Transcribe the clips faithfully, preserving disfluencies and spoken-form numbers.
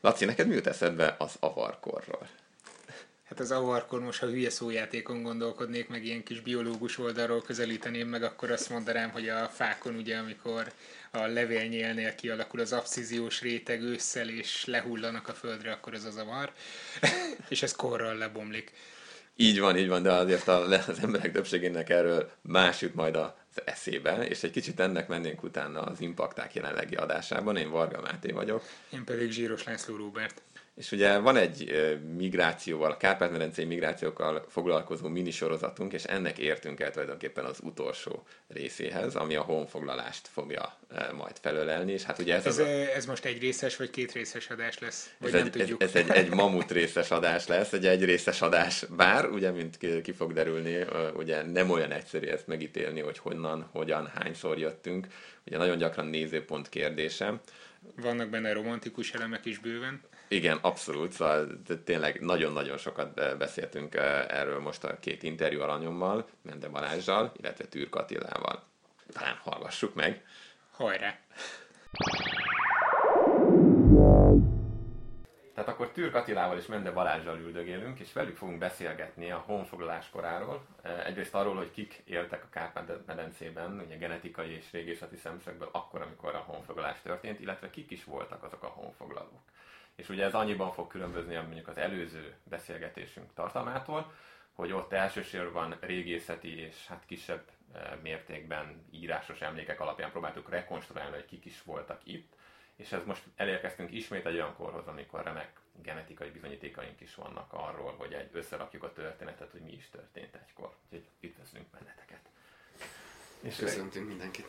Laci, neked mi jut eszedbe az avarkorról? Hát az avarkor, most ha hülye szójátékon gondolkodnék, meg ilyen kis biológus oldalról közelíteném meg, akkor azt mondanám, hogy a fákon ugye, amikor a levélnyélnél kialakul az abszíziós réteg ősszel, és lehullanak a földre, akkor az az avar, és ez korral lebomlik. Így van, így van, de azért az emberek többségének erről más jut majd az eszébe, és egy kicsit ennek mennénk utána az Impakták jelenlegi adásában. Én Varga Máté vagyok. Én pedig Zsíros László Róbert. És ugye van egy migrációval, a Kárpát-medencei migrációkkal foglalkozó minisorozatunk, és ennek értünk el tulajdonképpen az utolsó részéhez, ami a honfoglalást fogja majd felölelni. És hát ugye ez, ez, az a... ez most egy részes vagy két részes adás lesz? Vagy ez nem egy, tudjuk. Ez, ez egy, egy mamut részes adás lesz, egy egy részes adás, bár ugye, mint ki, ki fog derülni, ugye nem olyan egyszerű ezt megítélni, hogy honnan, hogyan, hányszor jöttünk. Ugye nagyon gyakran nézőpont kérdése. Vannak benne romantikus elemek is bőven. Igen, abszolút, szóval tényleg nagyon-nagyon sokat beszéltünk erről most a két interjú alanyommal, Mende Balázssal, illetve Türk Attilával. Talán hallgassuk meg. Hajrá! Tehát akkor Türk Attilával és Mende Balázssal üldögélünk, és velük fogunk beszélgetni a honfoglalás koráról. Egyrészt arról, hogy kik éltek a Kárpát-medencében, ugye genetikai és régészeti szemszögből akkor, amikor a honfoglalás történt, illetve kik is voltak azok a honfoglalók. És ugye ez annyiban fog különbözni mondjuk az előző beszélgetésünk tartalmától, hogy ott elsősorban régészeti és hát kisebb mértékben írásos emlékek alapján próbáltuk rekonstruálni, hogy kik is voltak itt, és ez most elérkeztünk ismét egy olyan korhoz, amikor remek genetikai bizonyítékaink is vannak arról, hogy egy összerakjuk a történetet, hogy mi is történt egykor. Úgyhogy üdvözlünk benneteket. Köszöntünk mindenkit.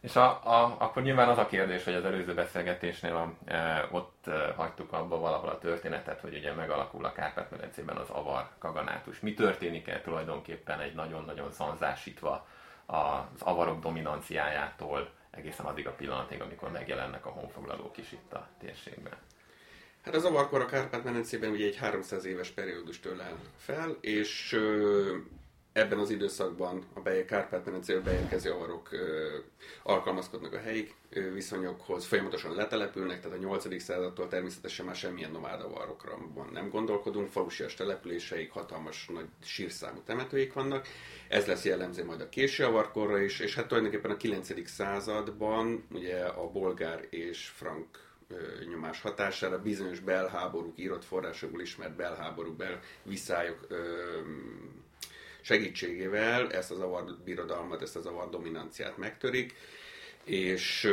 És a, a, akkor nyilván az a kérdés, hogy az előző beszélgetésnél a, e, ott e, hagytuk abba valahol a történetet, hogy ugye megalakul a Kárpát-medencében az avar kaganátus. Mi történik-e tulajdonképpen egy nagyon-nagyon zanzásítva az avarok dominanciájától egészen addig a pillanatig, amikor megjelennek a honfoglalók is itt a térségben? Hát az avarkor a Kárpát-medencében ugye egy háromszáz éves periódustől áll fel, és ö, ebben az időszakban a Kárpát-medencébe beérkező avarok ö, alkalmazkodnak a helyi viszonyokhoz, folyamatosan letelepülnek, tehát a nyolcadik századtól természetesen már semmilyen nomád avarokra nem gondolkodunk, falusias településeik, hatalmas nagy sírszámú temetőik vannak, ez lesz jellemző majd a késő avarkorra is, és hát tulajdonképpen a kilencedik században ugye a bolgár és frank nyomás hatására bizonyos belháborúk, írott forrásokból ismert belháború, belviszályok segítségével ezt az avar birodalmat, ezt az avar dominanciát megtörik, és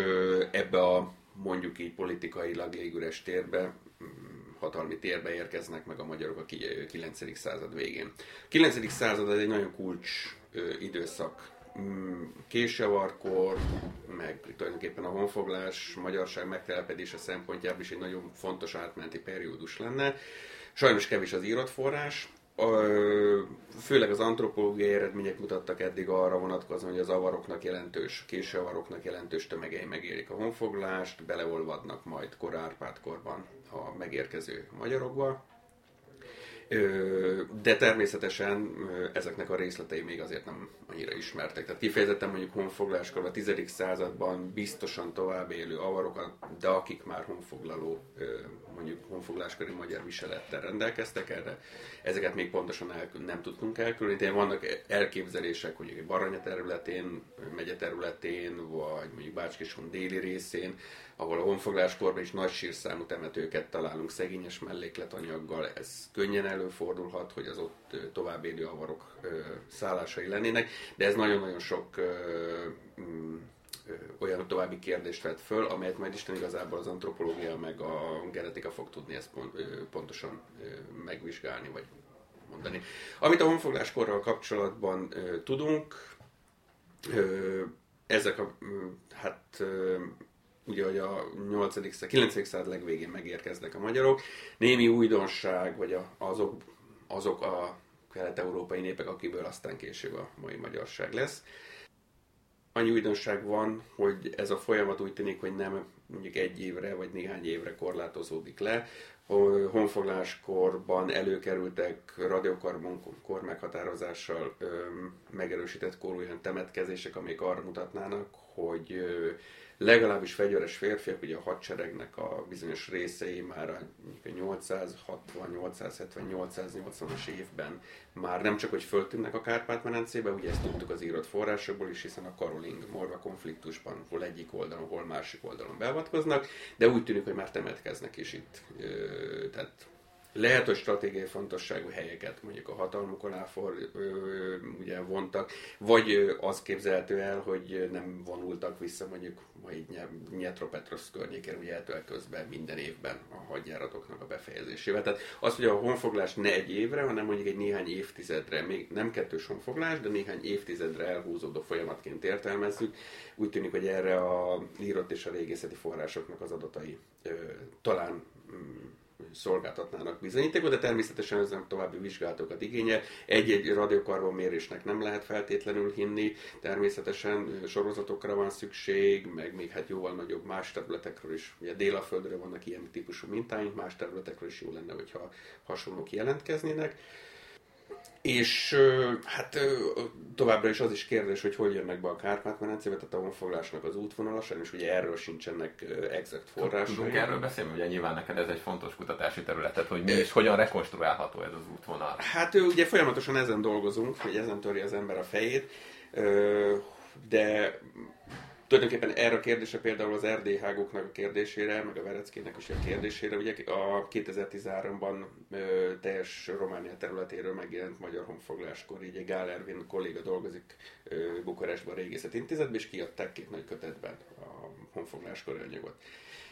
ebbe a mondjuk így politikailag légüres térbe, hatalmi térbe érkeznek meg a magyarok a kilencedik század végén. kilencedik század egy nagyon kulcs időszak. Későavarkor, meg tulajdonképpen a honfoglalás, magyarság megtelepedése szempontjából is egy nagyon fontos átmeneti periódus lenne. Sajnos kevés az írott forrás. Főleg az antropológiai eredmények mutattak eddig arra vonatkozóan, hogy az avaroknak jelentős, késő avaroknak jelentős tömegei megérik a honfoglalást, beleolvadnak majd kora Árpád-korban a megérkező magyarokba. De természetesen ezeknek a részletei még azért nem annyira ismertek. Tehát kifejezetten mondjuk honfoglaláskor a tizedik században biztosan tovább élő avarokat, de akik már honfoglaló, mondjuk honfoglaláskori magyar viselettel rendelkeztek erre, ezeket még pontosan el, nem tudtunk elkülöníteni. Vannak elképzelések, hogy Baranya területén, megye területén, vagy mondjuk Bács-Kishon déli részén, ahol a honfoglaláskorban is nagy sírszámú temetőket találunk szegényes mellékletanyaggal, ez könnyen előfordulhat, hogy az ott tovább élő avarok szállásai lennének, de ez nagyon-nagyon sok ö, ö, olyan további kérdést vet föl, amelyet majd Isten igazából az antropológia meg a genetika fog tudni ezt pont, ö, pontosan ö, megvizsgálni, vagy mondani. Amit a honfoglaláskorral kapcsolatban ö, tudunk, ö, ezek a, ö, hát... Ö, ugye, hogy a nyolcadik kilencedik század legvégén megérkeznek a magyarok. Némi újdonság, vagy azok, azok a kelet-európai népek, akiből aztán később a mai magyarság lesz. Annyi újdonság van, hogy ez a folyamat úgy tűnik, hogy nem mondjuk egy évre vagy néhány évre korlátozódik le. Honfoglaláskorban előkerültek radiokarbonkorkor meghatározással megerősített kórúján temetkezések, amik arra mutatnának, hogy legalábbis fegyveres férfiak, ugye a hadseregnek a bizonyos részei már a nyolcszázhatvan, nyolcszázhetven, nyolcszáznyolcvanas évben már nem csak hogy föltűnnek a Kárpát-medencébe, ugye ezt tudtuk az írott forrásokból is, hiszen a Karoling-Morva konfliktusban hol egyik oldalon, hol másik oldalon beavatkoznak, de úgy tűnik, hogy már temetkeznek is itt. Tehát lehet, hogy stratégiai fontosságú helyeket mondjuk a hatalmukon áfor ugye vontak, vagy az képzelhető el, hogy nem vonultak vissza mondjuk mai Nyetropetrovsz környékén, ugye Etelközben minden évben a hadjáratoknak a befejezésével. Tehát az, hogy a honfoglalás ne egy évre, hanem mondjuk egy néhány évtizedre, még nem kettős honfoglalás, de néhány évtizedre elhúzódó folyamatként értelmezzük, úgy tűnik, hogy erre a írott és a régészeti forrásoknak az adatai talán szolgáltatnának bizonyítékot, de természetesen ez nem további vizsgálatokat igényel. Egy-egy radiokarbon mérésnek nem lehet feltétlenül hinni, természetesen sorozatokra van szükség, meg még hát jóval nagyobb más területekről is. Ugye Délaföldről vannak ilyen típusú mintáink, más területekről is jó lenne, hogyha hasonlók jelentkeznének. És hát továbbra is az is kérdés, hogy hol jönnek be a Kárpát-medencébe, tehát a honfoglalásnak az útvonala, és ugye erről sincsenek exakt források. Tudunk erről beszélni, ugye nyilván neked ez egy fontos kutatási terület, hogy mi is hogyan rekonstruálható ez az útvonal. Hát ugye folyamatosan ezen dolgozunk, hogy ezen törje az ember a fejét, de tulajdonképpen erre a kérdésre, például az er dé há-goknak a kérdésére, meg a Vereckének is a kérdésére, ugye a kétezer-tizenháromban ö, teljes Románia területéről megjelent magyar honfoglaláskor, így egy Gál Ervin kolléga dolgozik ö, Bukarestben a Régészeti Intézetben, és kiadták két nagy kötetben a honfoglaláskor anyagot.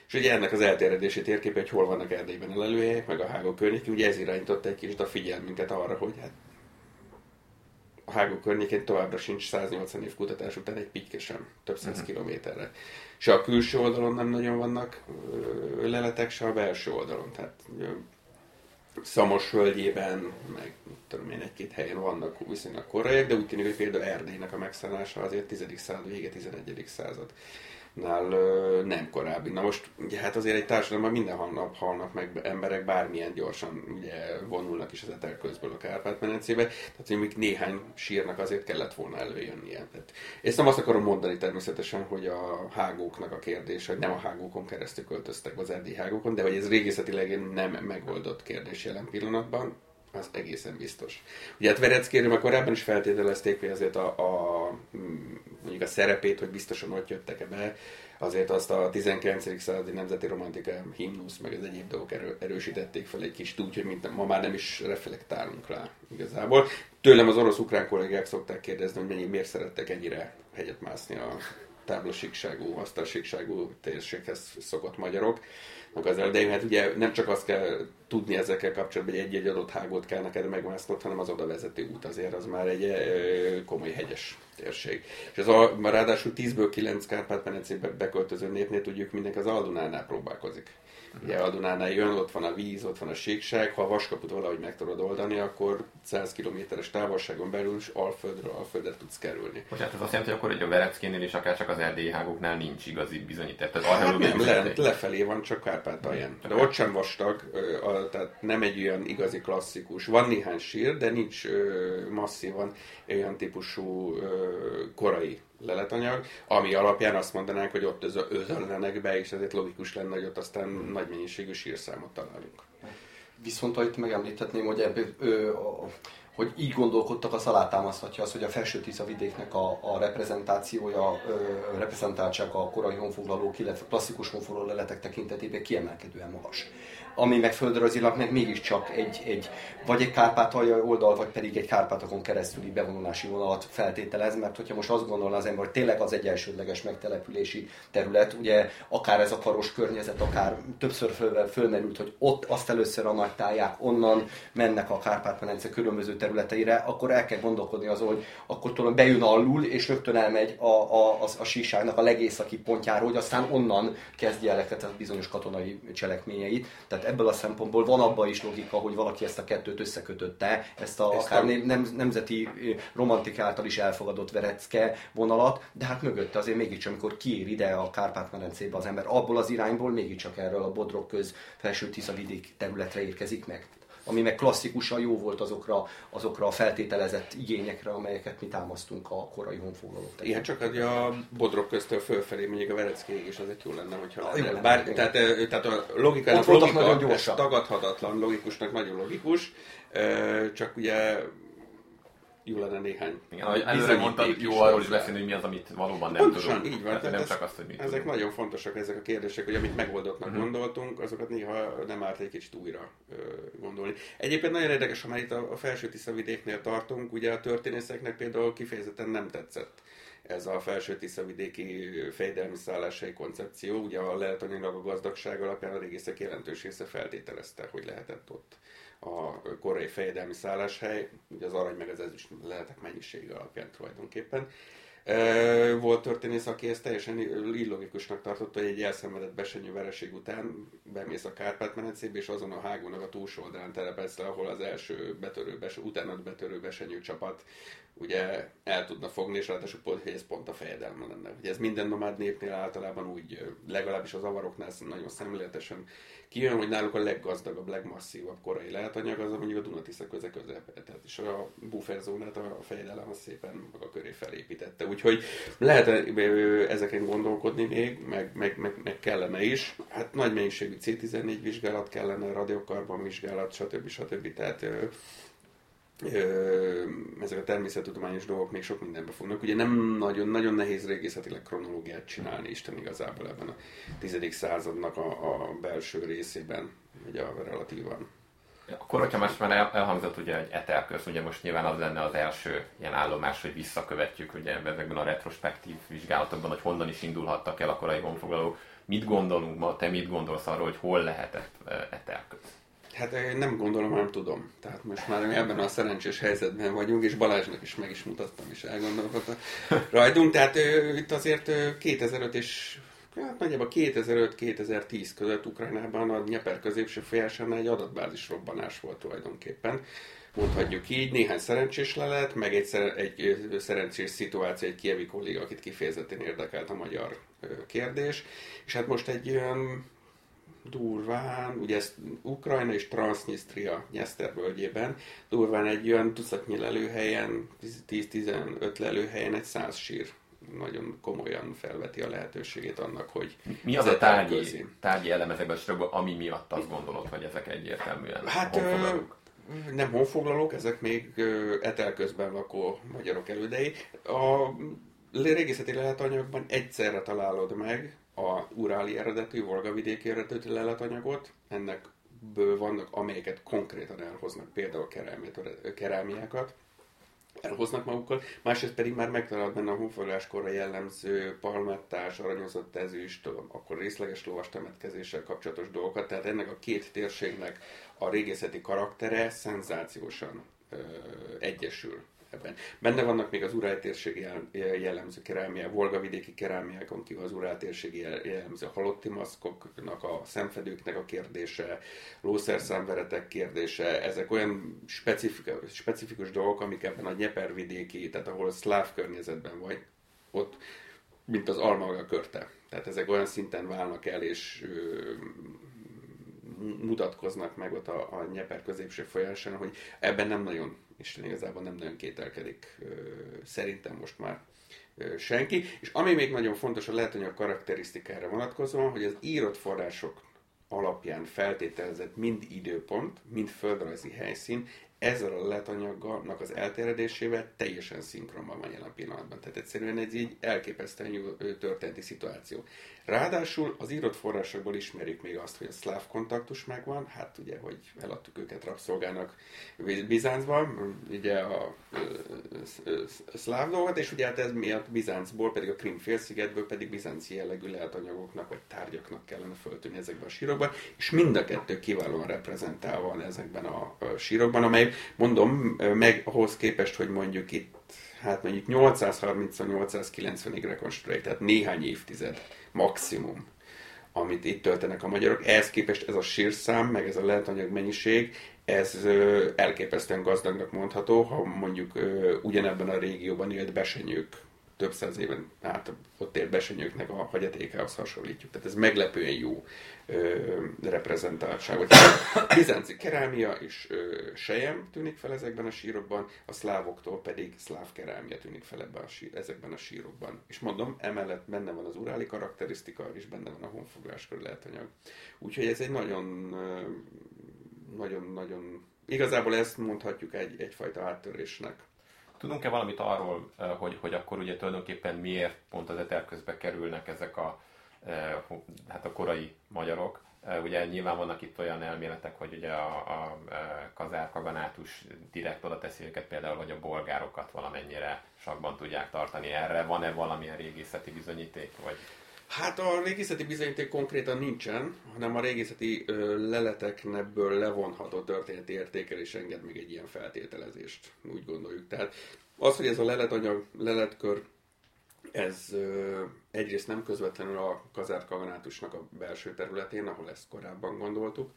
És ugye ennek az elterjedési térképe, hogy hol vannak Erdélyben a lelőhelyek, meg a hágó környékén, ugye ez irányította egy kicsit a figyelmünket arra, hogy hát a hágó környékén továbbra sincs száznyolcvan év kutatás után egy pittye sem, több száz kilométerre. Se a külső oldalon nem nagyon vannak leletek, se a belső oldalon. Tehát Szamos völgyében, meg tudom én, egy-két helyen vannak viszonylag koraiak, de úgy tűnik, hogy például Erdélynek a megszállása azért tizedik század vége, tizenegyedik századnál nem korábbi. Na most, ugye hát azért egy társadalomban minden nap halnak meg emberek, bármilyen gyorsan ugye vonulnak is az Etelközből a Kárpát-medencébe, tehát hogy még néhány sírnak azért kellett volna előjönnie. Tehát ezt nem azt akarom mondani természetesen, hogy a hágóknak a kérdés, hogy nem a hágókon keresztül költöztek az erdélyi hágókon, de hogy ez régészetileg nem megoldott kérdés jelen pillanatban, az egészen biztos. Ugye hát Vereckéről már korábban is feltételezték, hogy azért a, a, mondjuk a szerepét, hogy biztosan ott jöttek-e be, azért azt a tizenkilencedik századi nemzeti romantika himnusz, meg az egyéb dolgok erő, erősítették fel egy kis úgy, hogy mint, ma már nem is reflektálunk rá igazából. Tőlem az orosz-ukrán kollégák szokták kérdezni, hogy mennyi, miért szerettek ennyire hegyet mászni a táblasíkságú, asztalsíkságú térséghez szokott magyarok. De hát ugye nem csak azt kell tudni ezekkel kapcsolatban, hogy egy-egy adott hágot kell neked megmásznod, hanem az odavezető út azért az már egy komoly hegyes térség. És az a, ráadásul tízből kilenc Kárpát-medencébe beköltöző népnél tudjuk, mindenki az Aldunánál próbálkozik. Ugye Aldunánál jön, ott van a víz, ott van a síkság, ha a vaskaput valahogy meg tudod oldani, akkor száz kilométeres távolságon belül is alföldről alföldre tudsz kerülni. Most hát ez azt jelenti, hogy akkor hogy a Vereckénél is akár csak az erdélyi hágóknál nincs igazi bizonyítás. Hát nem, le, lefelé van csak Kárpátalján. De ott sem vastag, tehát nem egy olyan igazi klasszikus. Van néhány sír, de nincs masszívan olyan típusú korai leletanyag, ami alapján azt mondanánk, hogy ott özönlenek be, és ezért logikus lenne, hogy ott aztán hmm. nagy mennyiségű sírszámot találunk. Viszont ha itt megemlíthetném, hogy, ebből, ö, a, hogy így gondolkodtak, az alátámaszthatja azt, hogy a felső Tisza vidéknek a, a reprezentációja, ö, reprezentáltság a korai honfoglalók, illetve klasszikus honfoglaló leletek tekintetében kiemelkedően magas. Ami meg földrajzilag meg mégiscsak egy, egy, vagy egy Kárpátalja oldal, vagy pedig egy Kárpátokon keresztüli bevonulási vonalat feltételez, mert hogyha most azt gondolna az ember, hogy tényleg az egy elsődleges megtelepülési terület, ugye akár ez a karos környezet, akár többször föl, fölmerült, hogy ott azt először a nagy táják, onnan mennek a Kárpát-medence különböző területek, területeire, akkor el kell gondolkodni azon, hogy akkor tőlem bejön alul, és rögtön elmegy a, a, a, a síságnak a legészaki pontjára, hogy aztán onnan kezdje el a bizonyos katonai cselekményeit. Tehát ebből a szempontból van abban is logika, hogy valaki ezt a kettőt összekötötte, ezt a ezt akár a... Nem, nemzeti romantik által is elfogadott Verecke vonalat, de hát mögötte azért mégiscsak, amikor kiér ide a Kárpát-medencébe az ember, abból az irányból mégiscsak erről a Bodrogköz felső Tiszavidék területre érkezik meg, ami meg klasszikusan jó volt azokra, azokra a feltételezett igényekre, amelyeket mi támasztunk a korai honfoglalók. Igen, csak a Bodrogköztől fölfelé, mondjuk a Vereckéig is azért jó lenne, hogyha a, lenne. Bár, lenne. Tehát, tehát a logikának logika, ez tagadhatatlan, logikusnak nagyon logikus, csak ugye jó lenne néhány. Előre mondtad, jó arról is beszélni, hogy mi az, amit valóban nem pontosan, tudunk. Így van, hát, nem ez, csak azt, hogy ezek tudunk. Nagyon fontosak ezek a kérdések, hogy amit megoldottnak uh-huh. gondoltunk, azokat néha nem árt egy kicsit újra uh, gondolni. Egyébként nagyon érdekes, ha már itt a, a felső Tiszavidéknél tartunk, ugye a történészeknek például kifejezetten nem tetszett ez a felső tiszavidéki fejdelmi szállásai koncepció. Ugye a lehetanyagnak a gazdagság alapján a régészek jelentős része feltételezte, hogy lehetett ott a korai fejedelmi szálláshely, ugye az arany meg az ezüst leletek mennyisége alapján tulajdonképpen. E, volt történész, aki ezt teljesen illogikusnak tartotta, hogy egy elszenvedett besenyő vereség után bemész a Kárpát-medencébe, és azon a hágónak a túlsoldalán telepedsz le, ahol az első betörő besenyő, utána betörő besenyő csapat ugye el tudna fogni, és ráadásul pont, hogy ez pont a fejedelme lenne. Ugye ez minden nomád népnél általában úgy, legalábbis az avaroknál nagyon szemléletesen kijön, hogy náluk a leggazdagabb, legmasszívabb korai lehetanyag az, mondjuk a Dunatisza köze közepe. Tehát is a bufferzónát a fejedelem szépen maga köré felépítette. Úgyhogy lehet ezeken gondolkodni még, meg, meg, meg, meg kellene is. Hát nagy mennyiségű cé tizennégy vizsgálat kellene, radiokarbon vizsgálat, stb. stb. Tehát ezek a természettudományos dolgok még sok mindenbe fognak. Ugye nem nagyon, nagyon nehéz régészetileg kronológiát csinálni, Isten igazából ebben a tizedik századnak a, a belső részében, ugye a relatívan. Akkor, hogyha most már el, elhangzott ugye egy Etelköz, ugye most nyilván az lenne az első ilyen állomás, hogy visszakövetjük ugye ezekben a retrospektív vizsgálatokban, hogy honnan is indulhattak el a korai honfoglalók. Mit gondolunk ma, te mit gondolsz arról, hogy hol lehetett Etelköz? Hát én nem gondolom, hanem tudom. Tehát most már ebben a szerencsés helyzetben vagyunk, és Balázsnak is meg is mutattam, és elgondolkodtam rajtunk. Tehát ő, itt azért kétezer-öt és hát nagyjából kétezer-öt kétezer-tíz között Ukrajnában a Nyeper középső folyásánál egy adatbázis robbanás volt tulajdonképpen. Mondhatjuk így, néhány szerencsés lelet, meg egy, szer- egy szerencsés szituáció, egy kievi kolléga, akit kifejezetten érdekelt a magyar kérdés. És hát most egy olyan durván, ugye ez Ukrajna és Transznyisztria Nyeszter völgyében, durván egy olyan tucatnyi lelőhelyen, tíz-tizenöt lelőhelyen egy száz sír nagyon komolyan felveti a lehetőségét annak, hogy... Mi az a tárgyi, tárgyi elem ezekben a sorokban, ami miatt azt gondolod, hogy ezek egyértelműen hát, honfoglalók? Ö, nem honfoglalók, ezek még ö, Etelközben lakó magyarok elődei. A régészeti leletanyagban egyszerre találod meg a uráli eredetű, volgavidéki eredetű leletanyagot, ennek ből vannak, amelyeket konkrétan elhoznak, például kerámiákat elhoznak magukkal, másrészt pedig már megtalálod benne a honfoglaláskorra jellemző palmettás, aranyozott ezüst, akkor részleges lovas temetkezéssel kapcsolatos dolgokat, tehát ennek a két térségnek a régészeti karaktere szenzációsan ö, egyesül. Ebben. Benne vannak még az Urál térségi jellemző kerámiák, volgavidéki kerámiákon kívül az Urál térségi jellemző halotti maszkoknak, a szemfedőknek a kérdése, lószerszámveretek kérdése, ezek olyan specifikus, specifikus dolgok, amik ebben a Nyepervidéki, tehát ahol a szláv környezetben vagy, ott, mint az almaga körte. Tehát ezek olyan szinten válnak el, és ö, mutatkoznak meg ott a, a Nyeper középső folyásán, hogy ebben nem nagyon Isten igazából nem nagyon kételkedik szerintem most már senki. És ami még nagyon fontos a lehetanyag karakterisztikára vonatkozóan, hogy az írott források alapján feltételezett mind időpont, mind földrajzi helyszín ezzel a lehetanyagnak az elterjedésével teljesen szinkronban van jelen pillanatban. Tehát egyszerűen ez így elképesztően történeti szituáció. Ráadásul az írott forrásokból ismerjük még azt, hogy a szláv kontaktus megvan, hát ugye, hogy eladtuk őket rabszolgának Bizáncban, ugye a szláv dolgot, és ugye hát ez miatt Bizáncból, pedig a Krim-félszigetből pedig bizánci jellegű lehetanyagoknak vagy tárgyaknak kellene föltűnni ezekben a sírokban, és mind a kettő kiválóan reprezentálva van ezekben a sírokban, amely azért mondom, meg ahhoz képest, hogy mondjuk itt, hát mondjuk nyolcszázharminctól nyolcszázkilencvenig rekonstruálják, tehát néhány évtized maximum, amit itt töltenek a magyarok. Ehhez képest ez a sírszám, meg ez a leltanyag mennyiség, ez elképesztően gazdagnak mondható, ha mondjuk ugyanebben a régióban élt besenyők, több száz éven át ott élt besenyőknek a hagyatékához hasonlítjuk. Tehát ez meglepően jó reprezentáltságot. Bizánci kerámia és ö, sejem tűnik fel ezekben a sírokban, a szlávoktól pedig szláv kerámia tűnik fel ebben a sír, ezekben a sírokban. És mondom, emellett benne van az uráli karakterisztika, és benne van a honfogláskori lehetanyag. Úgyhogy ez egy nagyon... Ö, nagyon-nagyon... Igazából ezt mondhatjuk egy, egyfajta áttörésnek. Tudunk-e valamit arról, hogy, hogy akkor ugye tulajdonképpen miért pont az Etelközbe kerülnek ezek a, hát a korai magyarok? Ugye nyilván vannak itt olyan elméletek, hogy ugye a, a kazár-kaganátus direkt oda teszi őket, például, hogy a bolgárokat valamennyire sakban tudják tartani. Erre van-e valamilyen régészeti bizonyíték? Vagy... Hát a régészeti bizonyíték konkrétan nincsen, hanem a régészeti leletekből levonható történeti értékelés enged még egy ilyen feltételezést, úgy gondoljuk. Tehát az, hogy ez a leletanyag, leletkör, ez ö, egyrészt nem közvetlenül a kazár-kaganátusnak a belső területén, ahol ezt korábban gondoltuk,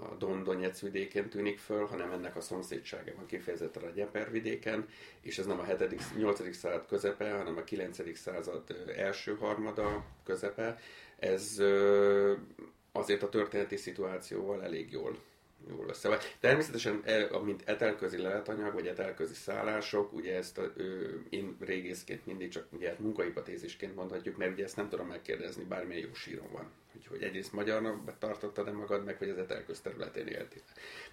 a Don-Donyec vidéken tűnik föl, hanem ennek a szomszédságában, kifejezetten a Gyeper vidéken, és ez nem a nyolcadik század közepe, hanem a kilencedik század első harmada közepe. Ez azért a történeti szituációval elég jól, jól összevág. Természetesen, mint etelközi leletanyag, vagy etelközi szállások, ugye ezt a, én régészként mindig csak ugye munkahipotézisként mondhatjuk, mert ugye ezt nem tudom megkérdezni, bármilyen jó síron van. Úgyhogy egyrészt magyarnak tartottad-e magad meg, hogy az Etelköz területén éltél.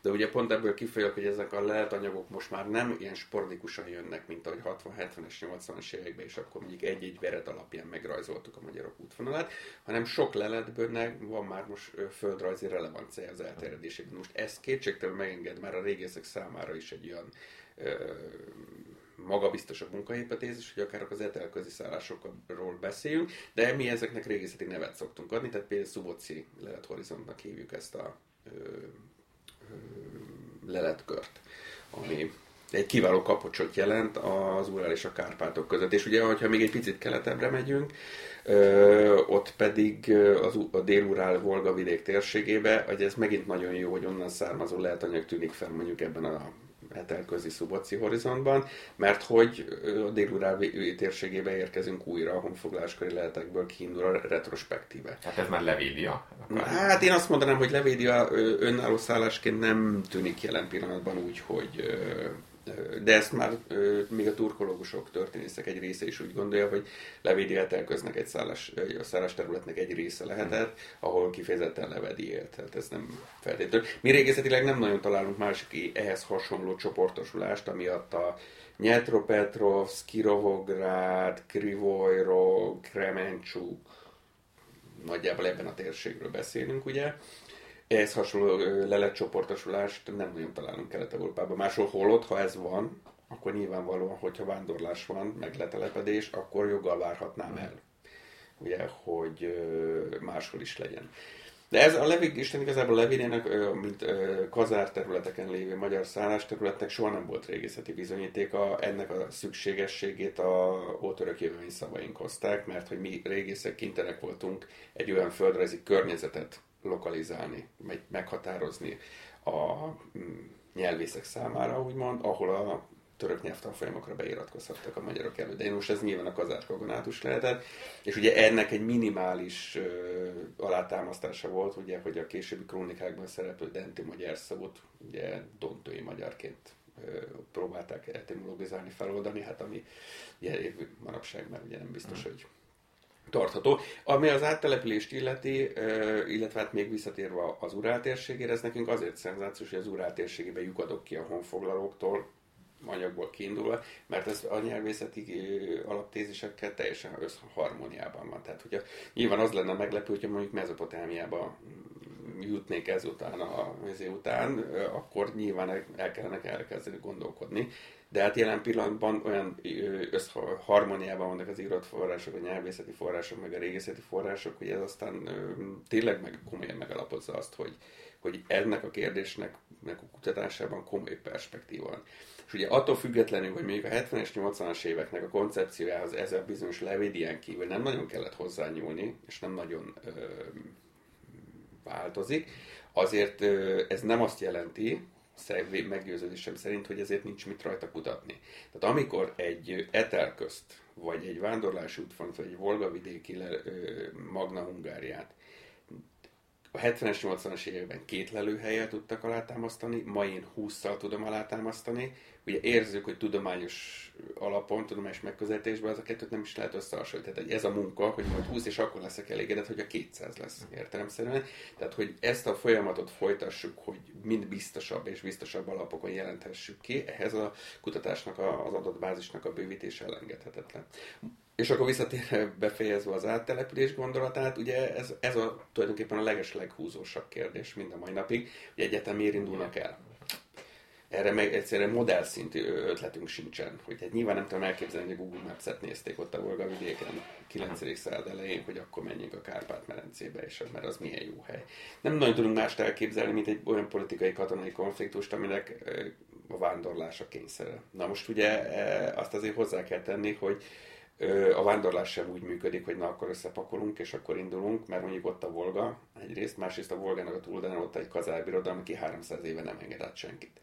De ugye pont ebből kifolyólag, hogy ezek a leletanyagok most már nem ilyen sporadikusan jönnek, mint ahogy hatvan-hetvenes, nyolcvanas években, és akkor mondjuk egy-egy veret alapján megrajzoltuk a magyarok útvonalát, hanem sok leletből van már most földrajzi relevancia az elterjedésében. Most ezt kétségtelenül megenged már a régészek számára is egy olyan ö, magabiztosabb munkahipotézis, hogy akár az etelközi szállásokról beszéljünk, de mi ezeknek régészeti nevet szoktunk adni, tehát például Szubocsi lelethorizontnak hívjuk ezt a ö, ö, leletkört, ami egy kiváló kapocsot jelent az Urál és a Kárpátok között. És ugye, ha még egy picit keletebbre megyünk, ö, ott pedig az, a Dél-Urál-Volga vidék térségébe, hogy ez megint nagyon jó, hogy onnan származó leletanyag tűnik fel mondjuk ebben a etelközi Szuboci horizontban, mert hogy a Dél-Urál térségébe érkezünk újra a honfoglaláskori leletekből kiindul a retrospektíve. Hát ez már Levédia. Hát én azt mondanám, hogy Levédia önálló szállásként nem tűnik jelen pillanatban úgy, hogy... De ezt már még a turkológusok, történészek egy része is úgy gondolja, hogy Levédia Etelköznek egy szállás, a szállás területnek egy része lehetett, ahol kifejezetten Levedi élt. Tehát ez nem feltétlenül. Mi régészetileg nem nagyon találunk másik ehhez hasonló csoportosulást, amiatt a Nyetropetrovszk, Kirovográd, Krivojrog, Kremencsuk, nagyjából ebben a térségről beszélünk, ugye? Ehhez hasonló leletcsoportosulást nem nagyon találunk Kelet-Európában. Máshol holott, ha ez van, akkor nyilvánvalóan, hogyha vándorlás van, meg letelepedés, akkor joggal várhatnám el, ugye, hogy máshol is legyen. De ez a Levig, Isten igazából Levédiának, mint kazár területeken lévő magyar szállás területnek soha nem volt régészeti bizonyítéka, ennek a szükségességét a ótörök jövői szavaink hozták, mert hogy mi régészek kintenek voltunk egy olyan földrajzi környezetet lokalizálni, meghatározni a nyelvészek számára, úgymond, ahol a török nyelvtanfolyamokra beiratkozhattak a magyarok elődei. Most ez nyilván a kazár-kaganátus lehetett, és ugye ennek egy minimális ö, alátámasztása volt, ugye, hogy a későbbi krónikákban szereplő denti magyar szót, ugye dontői magyarként ö, próbálták etimologizálni, feloldani, hát ami ugye, manapság már ugye nem biztos, hmm. hogy tartható. Ami az áttelepülést illeti, illetve hát még visszatérve az Urál térségére, ez nekünk azért szenzációs, hogy az Urál térségében lyukadok ki a honfoglalóktól, anyagból kiindulva, mert ez a nyelvészeti alaptézisekkel teljesen összharmóniában van. Tehát, hogyha nyilván az lenne meglepő, hogyha mondjuk Mezopotámiában jutnék ezután, a, ezután, akkor nyilván el kellene elkezdeni gondolkodni. De hát jelen pillanatban olyan összharmóniában vannak az írott források, a nyelvészeti források, meg a régészeti források, hogy ez aztán tényleg meg komolyan megalapozza azt, hogy, hogy ennek a kérdésnek a kutatásában komoly perspektíva van. És ugye attól függetlenül, hogy mondjuk a hetvenes, nyolcvanas éveknek a koncepciójához ez a bizonyos levédien kívül nem nagyon kellett hozzányúlni, és nem nagyon ö, változik, azért ö, ez nem azt jelenti, meggyőződésem szerint, hogy ezért nincs mit rajta kutatni. Tehát amikor egy Etelközt, vagy egy vándorlási útfont, vagy egy volgavidéki Magna Hungáriát a hetvenes, nyolcvanas években két lelőhellyel tudtak alátámasztani, ma én hússzal tudom alátámasztani, ugye érzük, hogy tudományos alapon, tudományos megközelítésben az a kettőt nem is lehet összehasonlítani. Tehát ez a munka, hogy majd húsz és akkor leszek elégedett, hogy a kétszáz lesz értelemszerűen. Tehát, hogy ezt a folyamatot folytassuk, hogy mind biztosabb és biztosabb alapokon jelenthessük ki, ehhez a kutatásnak, az adatbázisnak a bővítése elengedhetetlen. És akkor visszatérve, befejezve az áttelepülés gondolatát, ugye ez, ez a tulajdonképpen a legesleghúzósabb kérdés mind a mai napig, hogy egyetem miért indulnak el. Erre meg egyszerűen modellszintű ötletünk sincsen. Hogy hát nyilván nem tudom elképzelni, hogy Google Maps-et nézték ott a Volga-vidéken kilencedik század elején, hogy akkor menjünk a Kárpát-medencébe, és mert az milyen jó hely. Nem nagyon tudunk mást elképzelni, mint egy olyan politikai katonai konfliktust, aminek a vándorlás a kényszere. Na most ugye azt azért hozzá kell tenni, hogy a vándorlás sem úgy működik, hogy na akkor összepakolunk, és akkor indulunk, mert mondjuk ott a Volga egyrészt, másrészt a Volgának a túloldalán ott egy kazárbirodalom, aki háromszáz éve nem enged át senkit.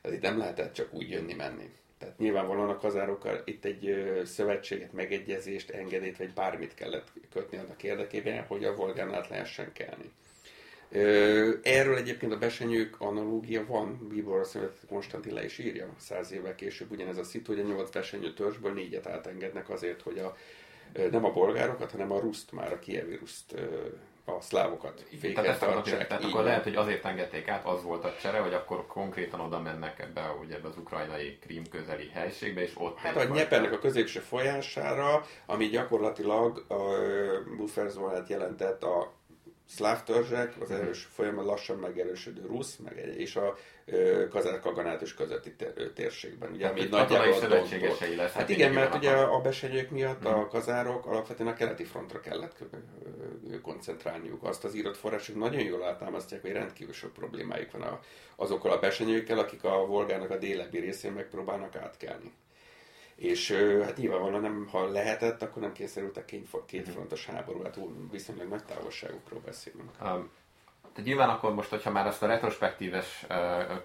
Tehát itt nem lehetett csak úgy jönni-menni. Tehát nyilvánvalóan a kazárokkal itt egy szövetséget, megegyezést, engedélyt, vagy bármit kellett kötni annak érdekében, hogy a Volgán át lehessen kelni. Erről egyébként a besenyők analógia van, Bíbor a szövetett Konstantin le is írja száz évvel később, ugyanez a szitu, hogy a nyolc besenyő törzsből négyet átengednek azért, hogy a, nem a bolgárokat, hanem a ruszt, már a kievi ruszt, a szlávokat fékhez tartsák. Tehát akkor lehet, hogy azért engedték át, az volt a csere, hogy akkor konkrétan oda mennek ebbe, ugye, az ukrajnai Krím közeli helységbe, és ott... Hát a Nyepernek a középső folyására, ami gyakorlatilag a bufferzónát jelentett a szláv törzsek, az erős folyamat lassan megerősödő rusz, meg, és a kazár-kaganátus közötti térségben. Ugye, ami nagyjából szövetségesei lesz. Hát igen, mert ugye a besenyők miatt a kazárok alapvetően a keleti frontra kellett koncentrálniuk. Azt az írott források nagyon jól átámasztják, hogy rendkívül sok problémájuk van azokkal a besenyőkkel, akik a Volgának a délebbi részén megpróbálnak átkelni. És hát nyilvánvalóan nem, ha lehetett, akkor nem kényszerült a kétfrontos háború, hát viszonylag nagy távolságokról beszélünk. Um, tehát nyilván akkor most, hogyha már ezt a retrospektíves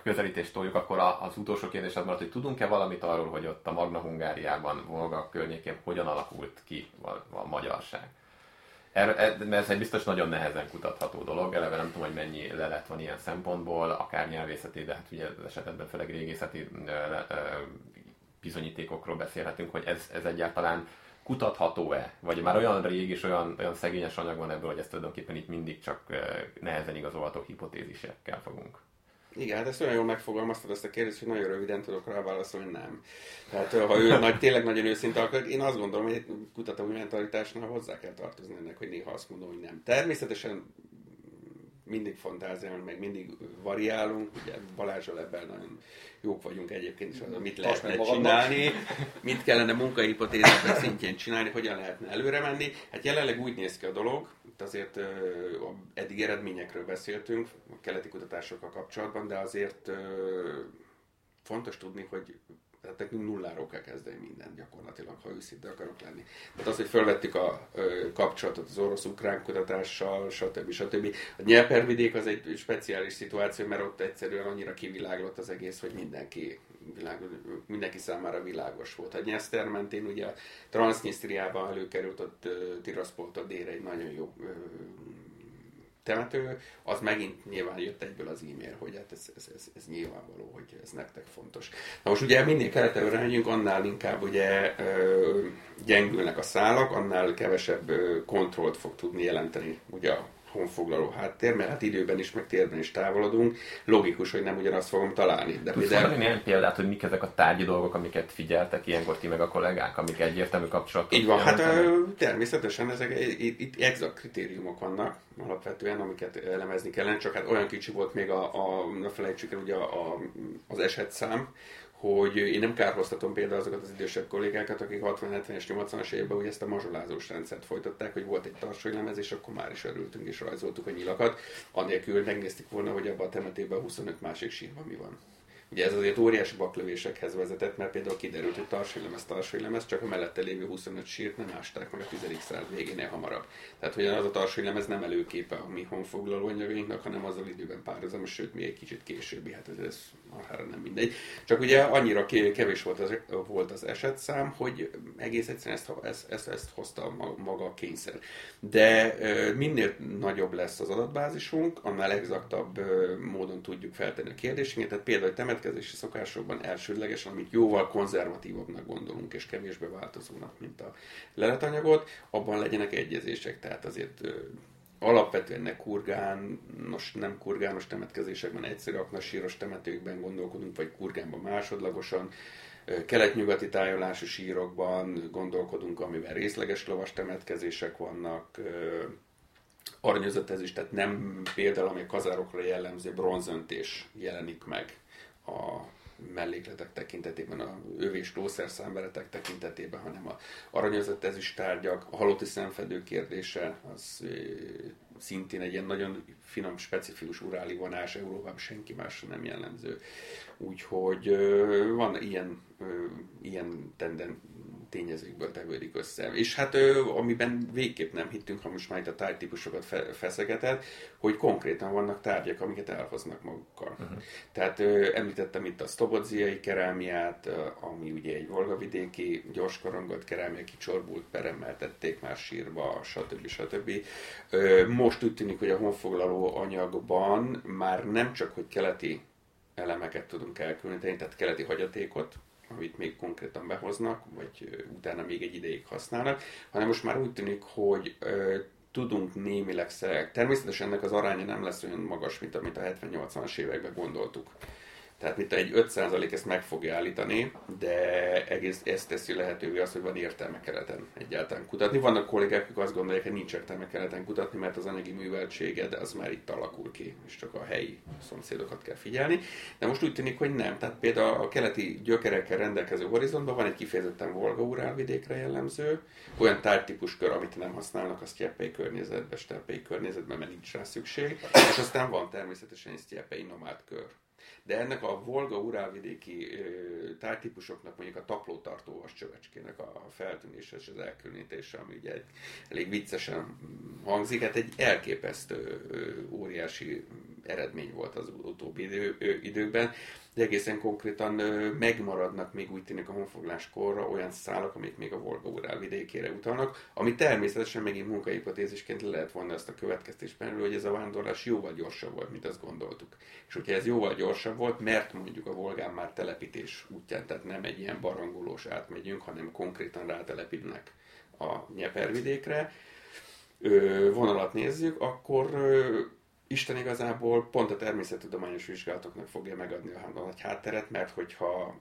közelítést toljuk, akkor az utolsó kérdés az maradt, hogy tudunk-e valamit arról, hogy ott a Magna Hungáriában, Volga környékén hogyan alakult ki a, a magyarság? Mert ez egy biztos nagyon nehezen kutatható dolog, eleve nem tudom, hogy mennyi lelet van ilyen szempontból, akár nyelvészeti, de hát ugye az esetben főleg régészeti bizonyítékokról beszélhetünk, hogy ez, ez egyáltalán kutatható-e? Vagy már olyan rég és olyan, olyan szegényes anyag van ebből, hogy ezt tulajdonképpen itt mindig csak nehezen igazolható hipotézisekkel fogunk. Igen, hát ezt olyan jól megfogalmaztad ezt a kérdést, hogy nagyon röviden tudok rá válaszolni, hogy nem. Tehát ha ő nagy, tényleg nagyon őszinte akar, én azt gondolom, hogy egy kutatói mentalitásnál hozzá kell tartozni ennek, hogy néha azt mondom, hogy nem. Természetesen mindig fantáziálunk, meg mindig variálunk, ugye Balázsral ebben nagyon jók vagyunk egyébként is, mit lehetne csinálni, mit kellene munkahipotézisek szintjén csinálni, hogyan lehetne előre menni. Hát jelenleg úgy néz ki a dolog, itt azért eddig eredményekről beszéltünk a keleti kutatásokkal kapcsolatban, de azért fontos tudni, hogy tehát nekünk nulláról kell kezdeni mindent gyakorlatilag, ha őszinte akarok lenni. Tehát az, hogy felvettük a ö, kapcsolatot az orosz-ukrán kutatással, stb. stb. A Dnyeper-vidék az egy speciális szituáció, mert ott egyszerűen annyira kiviláglott az egész, hogy mindenki, világ, mindenki számára világos volt. A Dnyeszter mentén ugye a Transznyisztriában előkerült ott Tiraspoltól délre egy nagyon jó ö, temető, az megint nyilván jött egyből az e-mail, hogy hát ez, ez, ez, ez nyilvánvaló, hogy ez nektek fontos. Na most ugye minél keletre megyünk, annál inkább ugye gyengülnek a szálak, annál kevesebb kontrollt fog tudni jelenteni ugye a honfoglaló háttér, mert hát időben is, meg térben is távolodunk. Logikus, hogy nem ugyanazt fogom találni. De tudsz mondani néhány példát, hogy mik ezek a tárgyi dolgok, amiket figyeltek ilyenkor ti meg a kollégák, amik egyértelmű kapcsolatot? Így van, hát természetesen ezek, itt, itt exakt kritériumok vannak alapvetően, amiket elemezni kellene, csak hát olyan kicsi volt még a, a ne felejtsük el ugye a, a, az esetszám, hogy én nem kárhoztatom például azokat az idősebb kollégákat, akik hatvan-hetvenes, nyolcvanas évben ugye ezt a mazsolázós rendszert folytatták, hogy volt egy tarsolylemez, és akkor már is örültünk és rajzoltuk a nyilakat, anélkül megnéztük volna, hogy abban a temetőben huszonöt másik sírban mi van. Ugye ez azért óriási baklövésekhez vezetett, mert például kiderült, hogy tarsolylemez, tarsolylemez, csak a mellette lévő huszonöt sírt nem ásták meg a tizedik század végénél hamarabb. Tehát hogy az a tarsolylemez nem előképe a mi honfoglaló anyagainknak, hanem azzal időben párhuzamos, sőt még egy kicsit későbbi, hát ez, ez arra nem mindegy. Csak ugye annyira kevés volt az, volt az esetszám, hogy egész egyszerűen ezt, ezt, ezt, ezt hozta maga a kényszer. De minél nagyobb lesz az adatbázisunk, annál exaktabb módon tudjuk feltenni a kérdésünket, tehát például temetkezési szokásokban elsődlegesen, amit jóval konzervatívabbnak gondolunk, és kevésbé változónak, mint a leletanyagot, abban legyenek egyezések, tehát azért ö, alapvetően ne kurgános, nem kurgános temetkezésekben, egyszerű aknasíros temetőkben gondolkodunk, vagy kurgánban másodlagosan, ö, kelet-nyugati tájolású sírokban gondolkodunk, amiben részleges lovas temetkezések vannak, ö, aranyozatezés, tehát nem például, ami a kazárokra jellemző bronzöntés jelenik meg a mellékletek tekintetében, a övés lószerszámberetek tekintetében, hanem a aranyozat ezüstárgyak, a halotti szemfedő kérdése, az szintén egy ilyen nagyon finom, specifikus uráli vonás, Európában senki másra nem jellemző. Úgyhogy van ilyen, ilyen tenden tényezőkből tevődik össze. És hát amiben végképp nem hittünk, ha most már itt a tárgytípusokat feszegetett, hogy konkrétan vannak tárgyak, amiket elhoznak magukkal. Uh-huh. Tehát említettem itt a sztobodziai kerámiát, ami ugye egy volgavidéki gyorskorongolt kerámia, kicsorbult peremmel tették már sírba, stb. stb. Most úgy tűnik, hogy a honfoglaló anyagban már nem csak, hogy keleti elemeket tudunk elkülöníteni, tehát keleti hagyatékot, amit még konkrétan behoznak, vagy utána még egy ideig használnak, hanem most már úgy tűnik, hogy ö, tudunk némileg szerelni. Természetesen ennek az aránya nem lesz olyan magas, mint amit a hetven-nyolcvanas években gondoltuk. Tehát mint egy öt százalék ezt meg fogja állítani, de egész ezt teszi lehetővé az, hogy van értelme keleten egyáltalán kutatni. Vannak kollégák, akik azt gondolják, hogy nincs értelme keleten kutatni, mert az anyagi műveltséged az már itt alakul ki, és csak a helyi szomszédokat kell figyelni. De most úgy tűnik, hogy nem. Tehát például a keleti gyökerekkel rendelkező horizontban van egy kifejezetten volga-urálvidékre jellemző, olyan tárgytípuskör, amit nem használnak, az sztyeppei környezetben, steppei környezetben, mert nincs rá szükség. És aztán van természetesen egy sztyeppei nomád kör. De ennek a volga-urálvidéki tárgytípusoknak, mondjuk a taplótartóvas csövecskének a feltűnése és az elkülönítése, ami ugye egy, elég viccesen hangzik, hát egy elképesztő óriási eredmény volt az utóbbi idő, időkben, de egészen konkrétan megmaradnak még úgy tűnik a honfoglaláskorra olyan szálak, amik még a volga-urál vidékére utalnak, ami természetesen megint munkahipotézisként le lehet vonni azt a következtésben, hogy ez a vándorlás jóval gyorsabb volt, mint azt gondoltuk. És hogyha ez jóval gyorsabb volt, mert mondjuk a Volgán már telepítés útján, tehát nem egy ilyen barangolós átmegyünk, hanem konkrétan rátelepítenek a Nyepervidékre, vonalat nézzük, akkor Isten igazából pont a természettudományos vizsgálatoknak fogja megadni a nagy hátteret, mert hogyha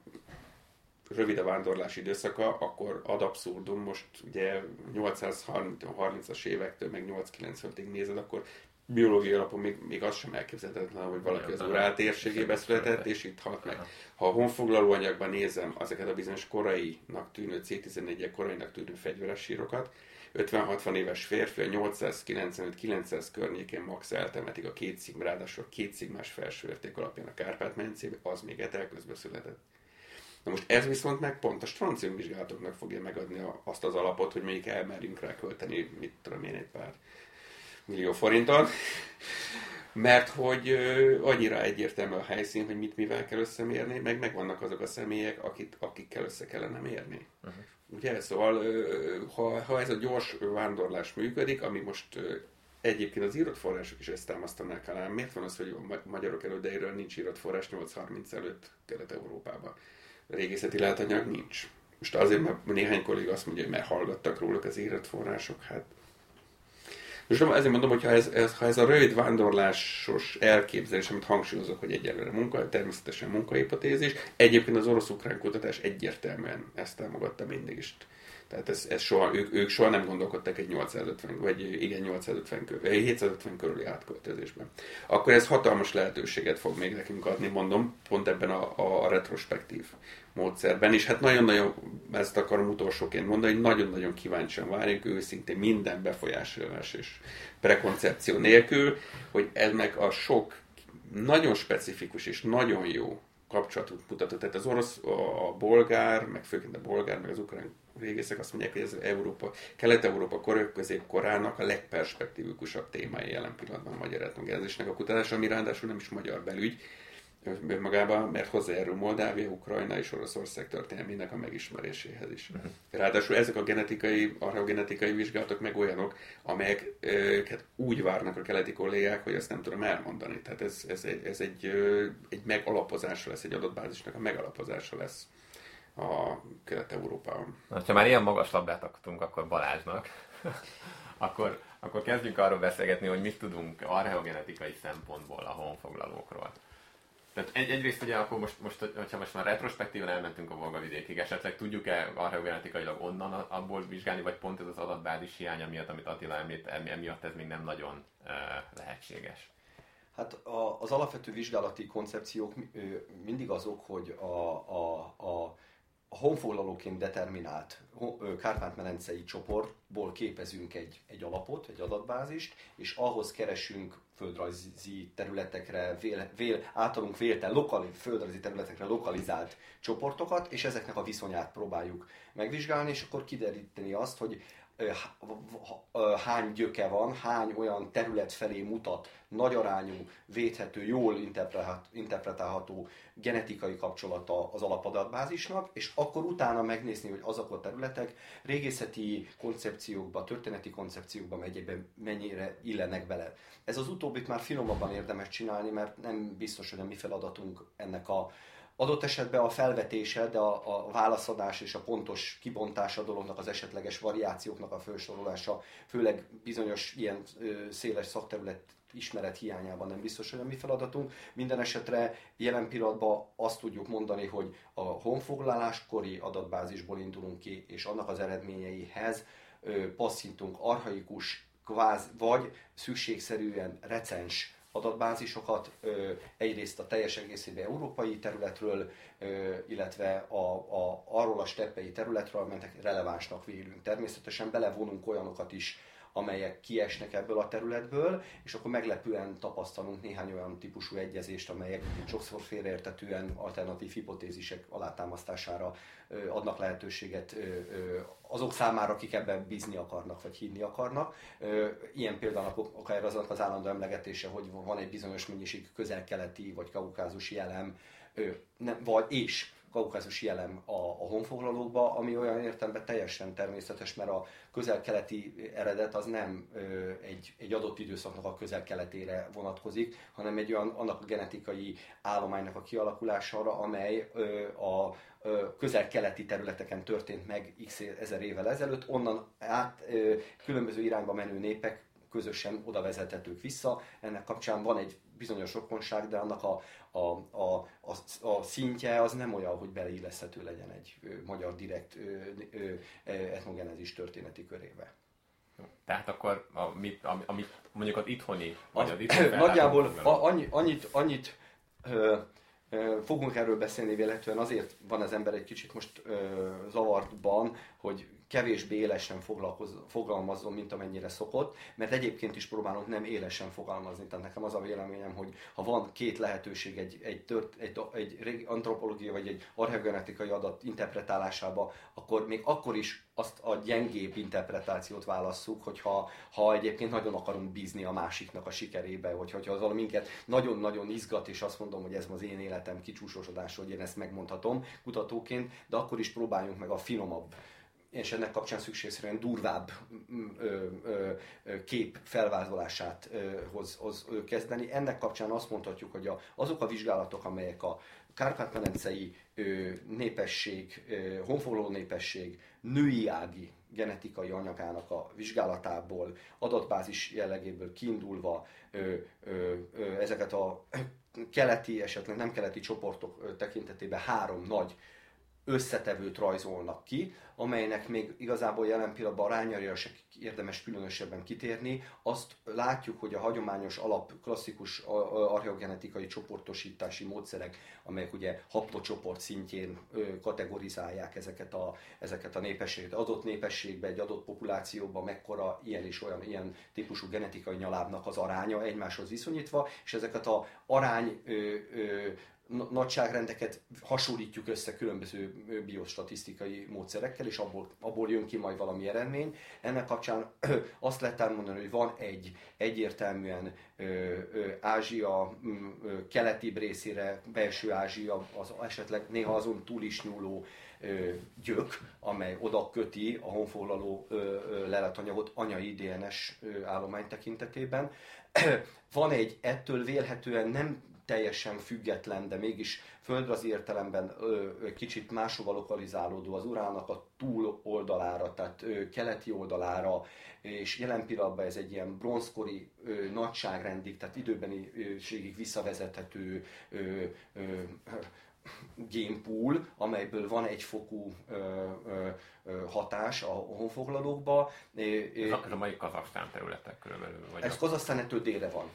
rövid a vándorlás időszaka, akkor ad abszurdum, most ugye nyolcszázharmincas évektől meg nyolc-kilencvenig nézed, akkor biológiai alapon még, még az sem elképzelhetetlen, hogy valaki az urál térségében született, és itt halt meg. Ha a honfoglaló anyagban nézem ezeket a bizonyos korainak tűnő, cé tizennégyek korainak tűnő fegyveres sírokat, ötven-hatvan éves férfi a nyolcszáz-kilencvenöt-kilencszáz környékén max eltemetik a két szigm, ráadásul a két szigmás felsőérték alapján a Kárpát-medencében, az még Etelközbe született. Na most ez viszont meg pont a strancium vizsgálatoknak fogja megadni azt az alapot, hogy még elmerjünk rá költeni, mit tudom én, egy pár millió forinton, mert hogy ö, annyira egyértelmű a helyszín, hogy mit mivel kell összemérni, meg megvannak azok a személyek, akit, akikkel össze kellene mérni. Uh-huh. Ugye? Szóval, ö, ha, ha ez a gyors vándorlás működik, ami most ö, egyébként az írott források is ezt támasztanák alá, miért van az, hogy a magyarok elődeiről nincs írott forrás nyolc harminc előtt Kelet-Európában? Régészeti látanyag nincs. Most azért, mert néhány kolléga azt mondja, hogy már hallgattak róluk az írott források, hát És ezért mondom, hogy ha ez, ez, ha ez a rövid vándorlásos elképzelés, amit hangsúlyozok, hogy egyelőre munka, természetesen munkahipotézis, egyébként az orosz-ukrán kutatás egyértelműen ezt támogatta mindig is. Tehát ez, ez soha, ők, ők soha nem gondolkodtak egy nyolcszázötven, vagy igen, nyolcszázötven, hétszázötven körüli átköltözésben. Akkor ez hatalmas lehetőséget fog még nekünk adni, mondom, pont ebben a, a retrospektív módszerben. És hát nagyon-nagyon, ezt akarom utolsóként mondani, hogy nagyon-nagyon kíváncsian várjuk őszintén minden befolyásolás és prekoncepció nélkül, hogy ennek a sok nagyon specifikus és nagyon jó kapcsolatot mutatott. Tehát az orosz, a bolgár, meg főként a bolgár, meg az ukrán régészek azt mondják, hogy ez Európa, Kelet-Európa korok középkorának a legperspektívikusabb témái jelen pillanatban a magyar etnogenezésnek a kutatása, ami ráadásul nem is magyar belügy magában, mert hozzájárul Moldávia, Ukrajna és Oroszország történelmének a megismeréséhez is. Ráadásul ezek a genetikai, archeogenetikai vizsgálatok meg olyanok, amelyeket úgy várnak a keleti kollégák, hogy azt nem tudom elmondani. Tehát ez, ez, egy, ez egy, egy megalapozása lesz, egy adott bázisnak a megalapozása lesz a Kelet-Európában. Na, ha már ilyen magas labdát adtunk akkor Balázsnak, akkor, akkor kezdjünk arról beszélgetni, hogy mit tudunk archeogenetikai szempontból a honfoglalókról. Tehát egy, egyrészt ugye akkor most, most, hogyha most már retrospektíven elmentünk a Volga-vidékig, esetleg tudjuk-e archeogenetikailag onnan abból vizsgálni, vagy pont ez az adatbázis hiánya miatt, amit Attila említ, emiatt ez még nem nagyon uh, lehetséges? Hát az alapvető vizsgálati koncepciók mindig azok, hogy a, a, a a honfoglalóként determinált Kárpát-medencei csoportból képezünk egy, egy alapot, egy adatbázist, és ahhoz keresünk földrajzi területekre, vél, vél, általunk vélten lokali, földrajzi területekre lokalizált csoportokat, és ezeknek a viszonyát próbáljuk megvizsgálni, és akkor kideríteni azt, hogy hány gyöke van, hány olyan terület felé mutat nagy arányú, védhető, jól interpretálható genetikai kapcsolata az alapadatbázisnak, és akkor utána megnézni, hogy azok a területek régészeti koncepciókba, történeti koncepciókba mennyire illenek bele. Ez az utóbbit már finomabban érdemes csinálni, mert nem biztos, hogy a mi feladatunk ennek a adott esetben a felvetése, de a, a válaszadás és a pontos kibontása a dolognak, az esetleges variációknak a felsorolása, főleg bizonyos ilyen ö, széles szakterület ismeret hiányában nem biztos, hogy a mi feladatunk. Minden esetre jelen pillanatban azt tudjuk mondani, hogy a honfoglaláskori adatbázisból indulunk ki, és annak az eredményeihez ö, passzítunk archaikus, kváz, vagy szükségszerűen recens adatbázisokat, egyrészt a teljes egészében európai területről, illetve a, a, arról a steppei területről, amelyek relevánsnak vélünk. Természetesen belevonunk olyanokat is, amelyek kiesnek ebből a területből, és akkor meglepően tapasztalunk néhány olyan típusú egyezést, amelyek sokszor félreérthetően alternatív hipotézisek alátámasztására adnak lehetőséget azok számára, akik ebben bízni akarnak, vagy hinni akarnak. Ilyen például akár az az állandó emlegetése, hogy van egy bizonyos mennyiségű közel-keleti vagy kaukázusi elem, nem, vagy és kaukázusi elem a, a honfoglalókba, ami olyan értelemben teljesen természetes, mert a közel-keleti eredet az nem ö, egy, egy adott időszaknak a közel-keletére vonatkozik, hanem egy olyan annak a genetikai állománynak a kialakulására, amely ö, a ö, közel-keleti területeken történt meg x ezer évvel ezelőtt, onnan át ö, különböző irányba menő népek közösen oda vezethetők vissza. Ennek kapcsán van egy bizonyos rokonság, de annak a, a, a, a, a szintje az nem olyan, hogy beleilleszthető legyen egy ö, magyar direkt ö, ö, etnogenezis történeti körébe. Tehát akkor amit ami, ami, mondjuk az itthoni... Az, az itthoni nagyjából annyi, annyit, annyit ö, ö, fogunk erről beszélni véletlenül, azért van az ember egy kicsit most ö, zavartban, hogy kevésbé élesen fogalmazzon, mint amennyire szokott, mert egyébként is próbálunk nem élesen fogalmazni. Tehát nekem az a véleményem, hogy ha van két lehetőség egy, egy, tört, egy, egy antropológia vagy egy archeogenetikai adat interpretálásába, akkor még akkor is azt a gyengébb interpretációt válasszuk, hogyha ha egyébként nagyon akarunk bízni a másiknak a sikerébe, vagy hogyha az valami minket nagyon-nagyon izgat, és azt mondom, hogy ez az én életem kicsúsosodása, hogy én ezt megmondhatom kutatóként, de akkor is próbáljunk meg a finomabb és ennek kapcsán szükségszerűen durvább ö, ö, kép felvázolását ö, hoz, hoz kezdeni. Ennek kapcsán azt mondhatjuk, hogy a, azok a vizsgálatok, amelyek a kárpát-medencei népesség, ö, honfoglaló népesség női ági genetikai anyagának a vizsgálatából, adatbázis jellegéből kiindulva ö, ö, ö, ezeket a keleti, esetleg nem keleti csoportok tekintetében három nagy összetevőt rajzolnak ki, amelynek még igazából jelen pillanatban arányaira se érdemes különösebben kitérni. Azt látjuk, hogy a hagyományos alap, klasszikus archeogenetikai csoportosítási módszerek, amelyek ugye haplocsoport szintjén kategorizálják ezeket a, ezeket a népességet, adott népességben, egy adott populációban mekkora ilyen és olyan ilyen típusú genetikai nyalábnak az aránya egymáshoz viszonyítva, és ezeket az arány ö, ö, nagyságrendeket hasonlítjuk össze különböző biostatisztikai módszerekkel, és abból, abból jön ki majd valami eredmény. Ennek kapcsán azt lehet elmondani, hogy van egy egyértelműen ö, ö, Ázsia ö, keletibb részére, belső Ázsia, az esetleg néha azon túl is nyúló ö, gyök, amely oda köti a honfoglaló leletanyagot anyai dé en es ö, állomány tekintetében. Van egy ettől vélhetően nem teljesen független, de mégis földrajzi értelemben ö, kicsit máshova lokalizálódó, az Urálnak a túloldalára, tehát ö, keleti oldalára, és jelen pillanatban ez egy ilyen bronzkori ö, nagyságrendig, tehát időbeniségig visszavezethető ö, ö, génpool, amelyből van egyfokú ö, ö, ö, hatás a honfoglalókba. Ez a mai Kazahsztán területek körülbelül? Vagy ez Kazahsztán ettől délre van.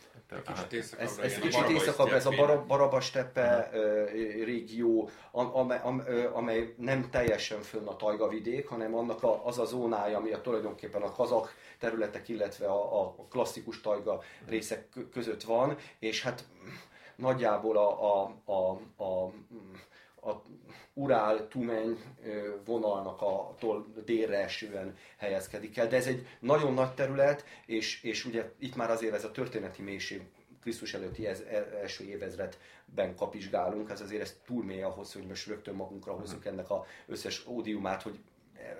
Kicsit éjszakabbra, ez, ez, kicsit éjszakabbra, ez a barab, Baraba-steppe uh-huh. régió, amely, amely nem teljesen fönn a tajgavidék, hanem annak a, az a zónája, ami a tulajdonképpen a kazakh területek, illetve a, a klasszikus tajga részek között van, és hát nagyjából a, a, a, a, a Urál-Tumeny vonalnak a tól délre esően helyezkedik el. De ez egy nagyon nagy terület, és, és ugye itt már azért ez a történeti mélység, Krisztus előtti ez, első évezredben kapizsgálunk, ez azért ez túl mély ahhoz, hogy most rögtön magunkra hozzuk ennek az összes ódiumát, hogy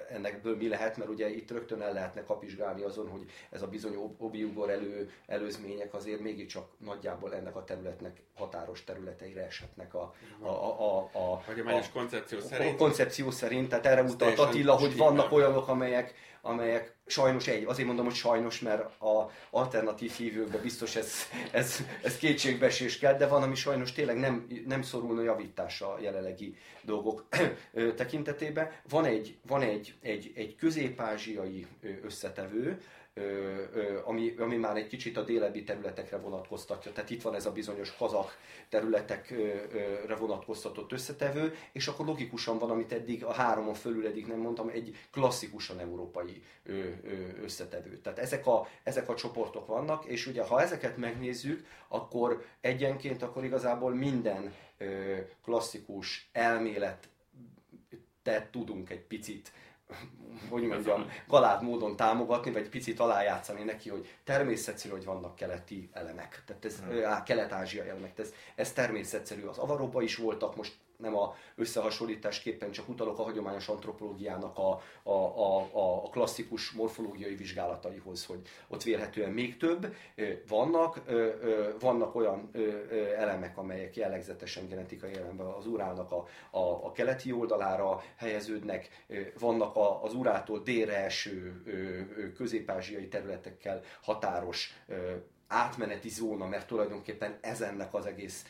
ennekből mi lehet, mert ugye itt rögtön el lehetne kapizsgálni azon, hogy ez a bizony obiugor elő, előzmények azért mégiscsak nagyjából ennek a területnek határos területeire eshetnek a, a, a, a, a, hagyományos a, koncepció, szerint, a koncepció szerint. Tehát erre utalt Attila, hogy vannak olyanok, amelyek, amelyek sajnos egy, azért mondom, hogy sajnos, mert az alternatív hívőkben biztos ez, ez, ez kétségbeesés kell, de van, ami sajnos tényleg nem, nem szorulna javításra a jelenlegi dolgok tekintetében. Van egy, van egy, egy, egy közép-ázsiai összetevő, ami, ami már egy kicsit a délebbi területekre vonatkoztatja. Tehát itt van ez a bizonyos kazakh területekre vonatkoztatott összetevő, és akkor logikusan van, amit eddig a háromon fölül eddig nem mondtam, egy klasszikusan európai összetevő. Tehát ezek a, ezek a csoportok vannak, és ugye ha ezeket megnézzük, akkor egyenként akkor igazából minden klasszikus elméletet tudunk egy picit, hogy mondjam, galád módon támogatni, vagy picit alájátszani neki, hogy természetszerű, hogy vannak keleti elemek, tehát ez hmm. kelet-ázsia elemek, ez, ez természetszerű. Az avarokban is voltak, most nem a összehasonlításképpen, csak utalok a hagyományos antropológiának a, a, a, a klasszikus morfológiai vizsgálataihoz, hogy ott vélhetően még több. Vannak, vannak olyan elemek, amelyek jellegzetesen genetikai elemben az Urálnak a, a, a keleti oldalára helyeződnek, vannak az Uráltól délre eső közép-ázsiai területekkel határos átmeneti zóna, mert tulajdonképpen ez ennek az egész,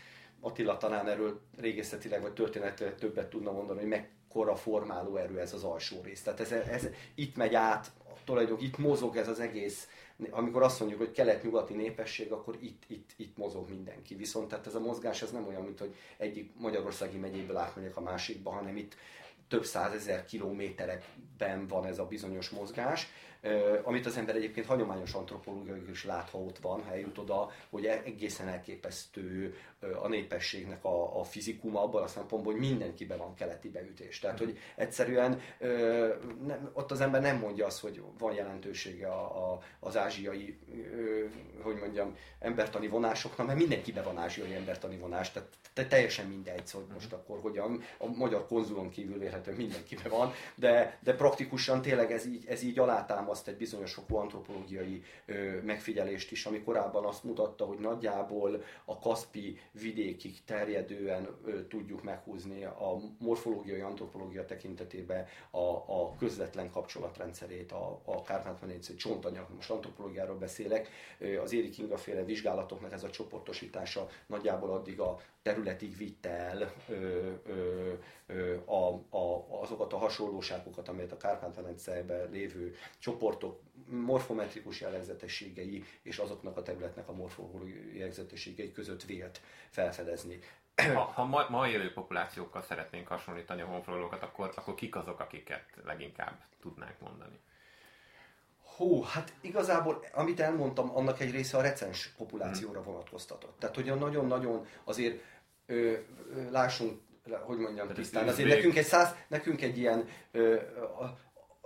Attila talán erről régészetileg vagy történetileg többet tudna mondani, hogy mekkora formáló erő ez az alsó rész. Tehát ez, ez itt megy át, tulajdonképpen itt mozog ez az egész, amikor azt mondjuk, hogy kelet-nyugati népesség, akkor itt, itt, itt mozog mindenki. Viszont tehát ez a mozgás ez nem olyan, mint hogy egyik magyarországi megyéből átmegyek a másikba, hanem itt több százezer kilométerekben van ez a bizonyos mozgás. amit az ember egyébként hagyományos antropológiai is lát, ha ott van, ha eljut oda, hogy egészen elképesztő a népességnek a, a fizikuma abban a szempontból, hogy mindenkiben van keleti beütés. Tehát, hogy egyszerűen nem, ott az ember nem mondja azt, hogy van jelentősége a, a, az ázsiai, hogy mondjam, embertani vonásoknak, mert mindenkiben van ázsiai embertani vonás, tehát te, teljesen mindegy, hogy most akkor hogyan, a magyar konzulon kívül érhetően mindenkiben van, de, de praktikusan tényleg ez így, ez így alátámaszt egy bizonyos sokú antropológiai ö, megfigyelést is, ami korábban azt mutatta, hogy nagyjából a Kaszpi vidékig terjedően ö, tudjuk meghúzni a morfológiai antropológia tekintetében a, a közvetlen kapcsolatrendszerét a, a Kárpát-medencei csontanyag, most antropológiáról beszélek, ö, az Éri Kinga féle vizsgálatoknak ez a csoportosítása nagyjából addig a területig vitte el ö, ö, ö, a, a, azokat a hasonlóságokat, amelyet a Kárpát-medencében lévő csoportok morfometrikus jellegzetességei és azoknak a területnek a morfológiai jellegzetességei között vélt felfedezni. Ha, ha ma, ma élő populációkkal szeretnénk hasonlítani a honfoglalókat, akkor, akkor kik azok, akiket leginkább tudnánk mondani? Hú, hát igazából, amit elmondtam, annak egy része a recens populációra vonatkoztatott. Tehát, hogy nagyon-nagyon azért ö, ö, lássunk, hogy mondjam de tisztán, azért még... nekünk, egy száz, nekünk egy ilyen... Ö, a,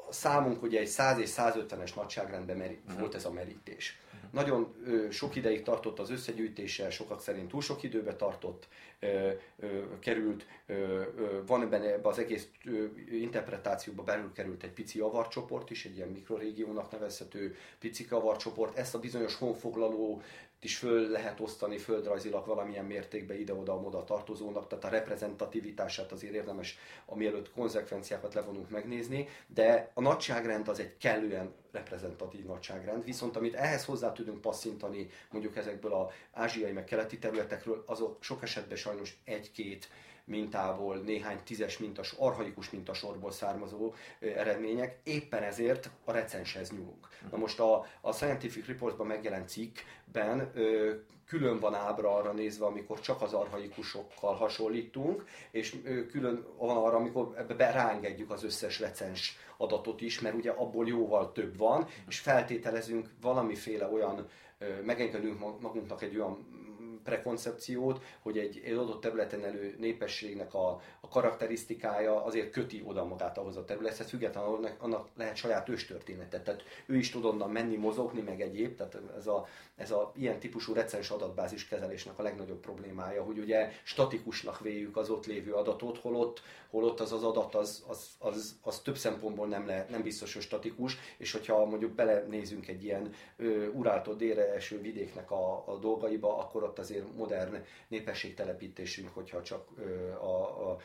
A számunk ugye egy száz és százötvenes nagyságrendben meri- uh-huh. volt ez a merítés. Uh-huh. Nagyon ö, sok ideig tartott az összegyűjtése, sokak szerint túl sok időbe tartott, ö, ö, került, ö, ö, van benne ebbe az egész ö, interpretációba belül került egy pici avarcsoport is, egy ilyen mikrorégiónak nevezhető pici avarcsoport. Ezt a bizonyos honfoglaló is föl lehet osztani földrajzilag valamilyen mértékben ide-oda-oda tartozónak, tehát a reprezentativitását azért érdemes, amielőtt konzekvenciákat levonunk megnézni, de a nagyságrend az egy kellően reprezentatív nagyságrend, viszont amit ehhez hozzá tudunk passzintani mondjuk ezekből az ázsiai meg keleti területekről, azok sok esetben sajnos egy-két mintából, néhány tízes mintas, archaikus mintasorból származó eredmények, éppen ezért a recenshez nyúlunk. Na most a, a Scientific Reports-ban megjelent cikkben ö, külön van ábra arra nézve, amikor csak az archaikusokkal hasonlítunk, és ö, külön van arra, amikor ebbe ráengedjük az összes recens adatot is, mert ugye abból jóval több van, és feltételezünk valamiféle olyan, ö, megengedünk magunknak egy olyan prekoncepciót, hogy egy, egy adott területen elő népességnek a, a karakterisztikája azért köti oda magát ahhoz a területhez, függetlenül annak lehet saját őstörténete. Tehát ő is tud onnan menni, mozogni, meg egyéb. Tehát ez a, ez a ilyen típusú recens adatbázis kezelésnek a legnagyobb problémája, hogy ugye statikusnak véljük az ott lévő adatot, holott, holott az az adat az, az, az, az több szempontból nem, le, nem biztos, hogy statikus, és hogyha mondjuk belenézünk egy ilyen ö, uráltól délre eső vidéknek a, a dolgaiba, akkor ott azért modern népességtelepítésünk, hogyha csak ö, a, a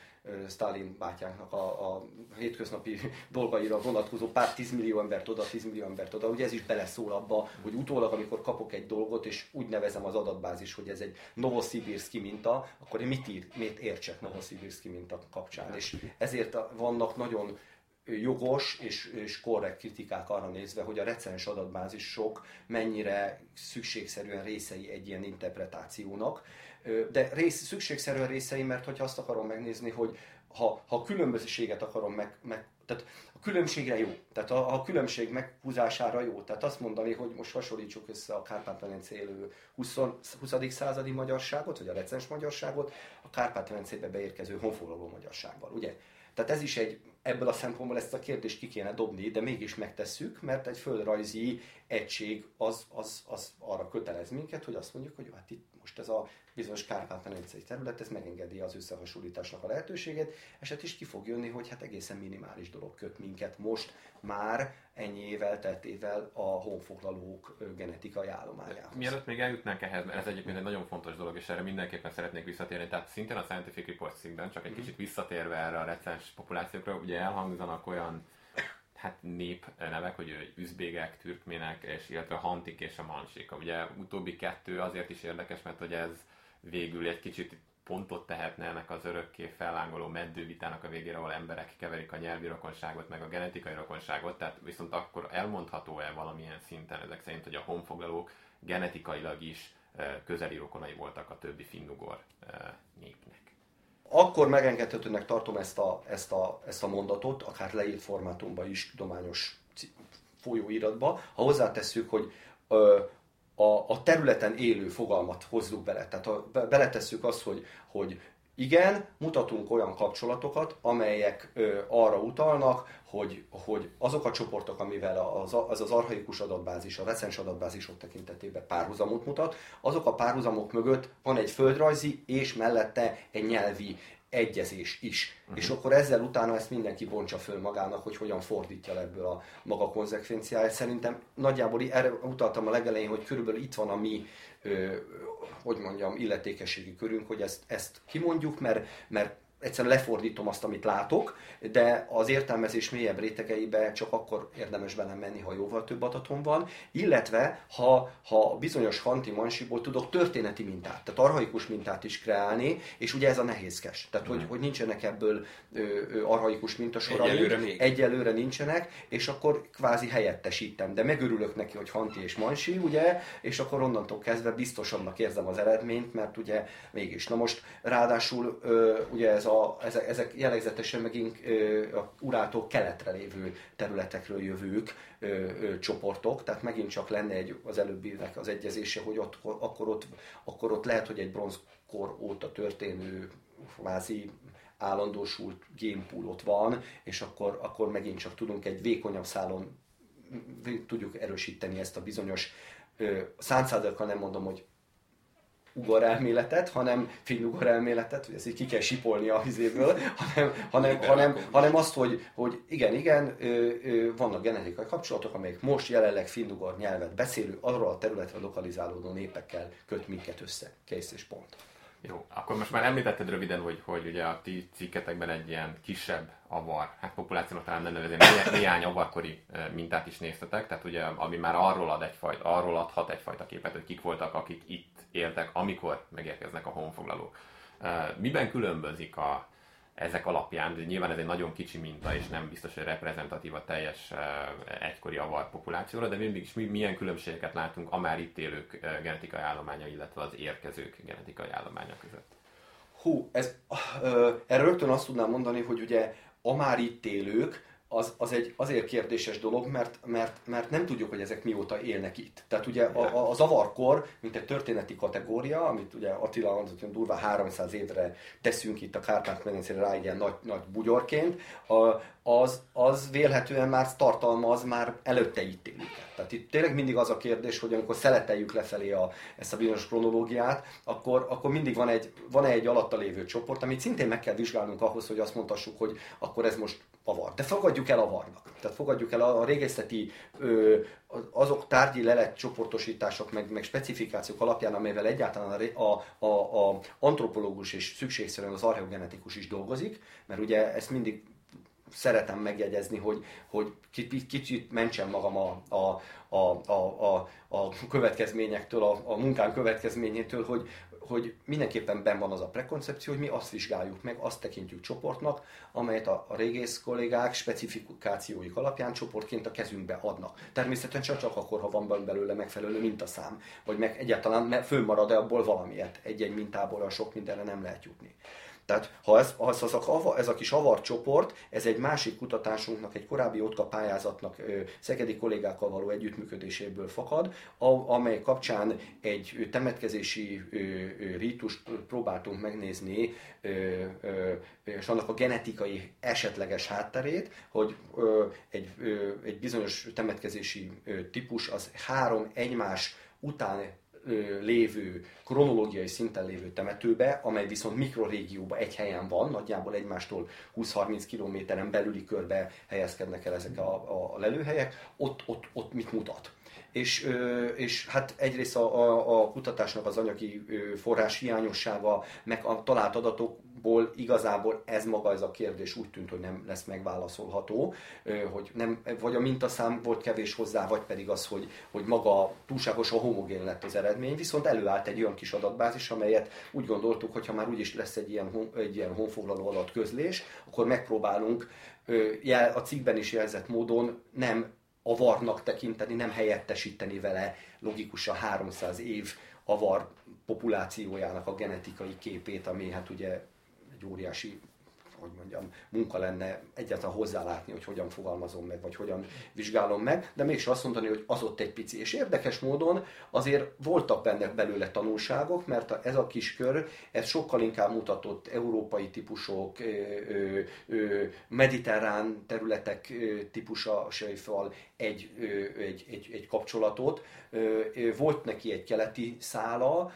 Sztálin bátyánknak a, a hétköznapi dolgaira vonatkozó pár tízmillió embert oda, tízmillió embert oda. Ugye ez is beleszól abba, hogy utólag, amikor kapok egy dolgot, és úgy nevezem az adatbázis, hogy ez egy novoszibirszki minta, akkor én mit, ír, mit értsek novoszibirszki minta kapcsán. És ezért vannak nagyon jogos és, és korrekt kritikák arra nézve, hogy a recens adatbázisok mennyire szükségszerűen részei egy ilyen interpretációnak, de rész, szükségszerűen részei, mert hogyha azt akarom megnézni, hogy ha, ha különbözőséget akarom meg, meg tehát a különbségre jó, tehát a, a különbség meghúzására jó, tehát azt mondani, hogy most hasonlítsuk össze a Kárpát-medencén élő huszadik századi magyarságot, vagy a recens magyarságot a Kárpát-medencébe beérkező honfoglaló magyarsággal, ugye? Tehát ez is egy, ebből a szempontból ezt a kérdést ki kéne dobni, de mégis megtesszük, mert egy földrajzi egység az, az, az arra kötelez minket, hogy azt mondjuk, hogy jó, hát itt most ez a bizonyos Kárpát-medencei terület, ez megengedi az összehasonlításnak a lehetőséget, és hát is ki fog jönni, hogy hát egészen minimális dolog köt minket most már ennyi évvel, telt évvel a honfoglalók genetikai állományához. Mielőtt még eljutnánk ehhez, mert ez egyébként egy nagyon fontos dolog, és erre mindenképpen szeretnék visszatérni, tehát szintén a Scientific Reports-ben, csak egy kicsit visszatérve erre a recens populációkra, ugye elhangzanak olyan hát nép nevek, hogy üzbégek, türkmének, és illetve a hantik és a mansik. Ugye utóbbi kettő azért is érdekes, mert hogy ez végül egy kicsit pontot tehetne ennek az örökké fellángoló meddővitának a végére, ahol emberek keverik a nyelvi rokonságot, meg a genetikai rokonságot, tehát viszont akkor elmondható-e valamilyen szinten ezek szerint, hogy a honfoglalók genetikailag is közeli rokonai voltak a többi finnugor népnek? Akkor megengedhetőnek tartom ezt a, ezt, a, ezt a mondatot, akár leírt formátumban is tudományos folyóiratba, ha hozzátesszük, hogy ö, a, a területen élő fogalmat hozzuk bele. Tehát ha beletesszük azt, hogy, hogy igen, mutatunk olyan kapcsolatokat, amelyek ö, arra utalnak, hogy, hogy azok a csoportok, amivel az az, az archaikus adatbázis, a recens adatbázisok tekintetében párhuzamot mutat, azok a párhuzamok mögött van egy földrajzi és mellette egy nyelvi egyezés is. Uh-huh. És akkor ezzel utána ezt mindenki bontsa föl magának, hogy hogyan fordítja ebből a maga konzekvenciáját. Szerintem nagyjából erre utaltam a legelején, hogy körülbelül itt van a mi, ö, hogy mondjam, illetékességi körünk, hogy ezt, ezt kimondjuk, mert, mert egyszerűen lefordítom azt, amit látok, de az értelmezés mélyebb rétegeibe csak akkor érdemes bele menni, ha jóval több adatom van, illetve ha, ha bizonyos hanti-mansiból tudok történeti mintát, tehát archaikus mintát is kreálni, és ugye ez a nehézkes. Tehát, hmm. hogy, hogy nincsenek ebből ö, ö, archaikus mintasorai, egyelőre, egyelőre nincsenek, és akkor kvázi helyettesítem. De megörülök neki, hogy hanti és mansi, ugye, és akkor onnantól kezdve biztosabbnak érzem az eredményt, mert ugye mégis. Na most ráadásul ö, ugye ez A, ezek jellegzetesen megint a urától keletre lévő területekről jövők, ö, ö, csoportok, tehát megint csak lenne egy, az előbbinek az egyezése, hogy ott, akkor, ott, akkor ott lehet, hogy egy bronzkor óta történő kvázi állandósult génpool ott van, és akkor, akkor megint csak tudunk egy vékonyabb szálon, tudjuk erősíteni ezt a bizonyos száz százalékkal nem mondom, hogy ugor elméletet, hanem finnugor elméletet, hogy ezt így ki kell sipolni a izéből, hanem, hanem, hanem, hanem azt, hogy, hogy igen, igen, ö, ö, vannak genetikai kapcsolatok, amelyek most jelenleg finnugor nyelvet beszélő, arra a területre lokalizálódó népekkel köt minket össze. Kész és pont. Jó, akkor most már említetted röviden, hogy, hogy ugye a ti cikketekben egy ilyen kisebb avar, hát populációnak talán nem nevezem, néhány avarkori mintát is néztetek, tehát ugye, ami már arról, ad egyfajta, arról adhat egyfajta képet, hogy kik voltak, akik itt éltek, amikor megérkeznek a honfoglalók. Miben különbözik a, ezek alapján, de nyilván ez egy nagyon kicsi minta, és nem biztos, hogy reprezentatív a teljes egykori avar populációra, de mégis milyen különbségeket látunk a már itt élők genetikai állománya, illetve az érkezők genetikai állománya között? Hú, ez, ö, erről rögtön azt tudnám mondani, hogy ugye a már itt élők, Az, az egy azért kérdéses dolog, mert, mert, mert nem tudjuk, hogy ezek mióta élnek itt. Tehát ugye a, az avarkor, mint egy történeti kategória, amit ugye Attila mondott, hogy durván háromszáz évre teszünk itt a Kárpát-medencére rá egy ilyen nagy, nagy bugyorként, az, az vélhetően már tartalmaz már előtte itt élőket. Tehát itt tényleg mindig az a kérdés, hogy amikor szeleteljük lefelé a, ezt a bizonyos kronológiát, akkor, akkor mindig van egy, van egy alatta lévő csoport, amit szintén meg kell vizsgálnunk ahhoz, hogy azt mondhassuk, hogy akkor ez most avar. De fogadjuk el avarnak. Tehát fogadjuk el a régészeti azok tárgyi lelet csoportosítások, meg, meg specifikációk alapján, amelyvel egyáltalán a, a, a antropológus és szükségszerűen az archeogenetikus is dolgozik, mert ugye ezt mindig szeretem megjegyezni, hogy, hogy kicsit mentsen magam a, a, a, a, a következményektől, a, a munkám következményétől, hogy, hogy mindenképpen benn van az a prekoncepció, hogy mi azt vizsgáljuk meg, azt tekintjük csoportnak, amelyet a, a régész kollégák specifikációik alapján csoportként a kezünkbe adnak. Természetesen csak akkor, ha van belőle megfelelő mintaszám, vagy meg egyáltalán fönnmarad-e abból valamiért. Egy-egy mintából a sok mindenre nem lehet jutni. Tehát ha ez, ha ez, a, ez a kis avarcsoport, ez egy másik kutatásunknak, egy korábbi Otka pályázatnak szegedi kollégákkal való együttműködéséből fakad, a, amely kapcsán egy temetkezési ö, ö, rítust próbáltunk megnézni, ö, ö, és annak a genetikai esetleges hátterét, hogy ö, egy, ö, egy bizonyos temetkezési ö, típus az három egymás után lévő, kronológiai szinten lévő temetőbe, amely viszont mikrorégióban egy helyen van, nagyjából egymástól húsz-harminc kilométeren belüli körbe helyezkednek el ezek a, a lelőhelyek, ott, ott, ott mit mutat. És, és hát egyrészt a, a, a kutatásnak az anyagi forrás hiányossága, meg a talált adatokból igazából ez maga, ez a kérdés úgy tűnt, hogy nem lesz megválaszolható, hogy nem, vagy a mintaszám volt kevés hozzá, vagy pedig az, hogy, hogy maga túlságosan homogén lett az eredmény, viszont előállt egy olyan kis adatbázis, amelyet úgy gondoltuk, hogy ha már úgyis lesz egy ilyen, egy ilyen honfoglaló adatközlés, akkor megpróbálunk a cikkben is jelzett módon nem avarnak tekinteni, nem helyettesíteni vele logikusan háromszáz év avar populációjának a genetikai képét, ami hát ugye egy óriási hogy mondjam, munka lenne egyáltalán hozzálátni, hogy hogyan fogalmazom meg, vagy hogyan vizsgálom meg, de mégis azt mondani, hogy az ott egy pici. És érdekes módon azért voltak benne belőle tanulságok, mert ez a kiskör, ez sokkal inkább mutatott európai típusok, mediterrán területek típusaival egy, egy, egy, egy kapcsolatot. Volt neki egy keleti szála,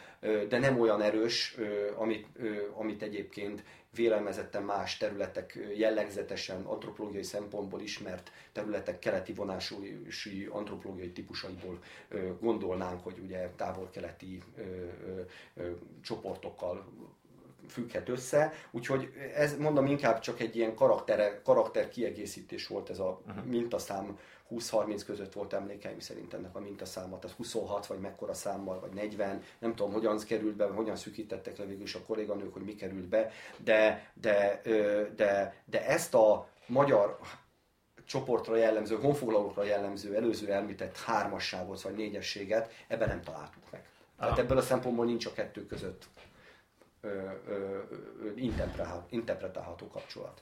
de nem olyan erős, amit, amit egyébként vélemezetten más területek, jellegzetesen antropológiai szempontból ismert területek keleti vonási antropológiai típusaiból gondolnánk, hogy ugye távol-keleti csoportokkal függhet össze, úgyhogy ez mondom inkább csak egy ilyen karakter, karakter kiegészítés volt ez a mintaszám, húsz-harminc között volt emlékeim szerint ennek a mintaszáma, tehát huszonhat vagy mekkora számmal, vagy negyven, nem tudom hogyan került be, hogyan szűkítettek le végül is a kolléganők, hogy mi került be, de, de, de, de ezt a magyar csoportra jellemző, honfoglalókra jellemző előző elmített hármasságot vagy négyességet ebben nem találtuk meg. Tehát ebből a szempontból nincs a kettő között interpretálható kapcsolat.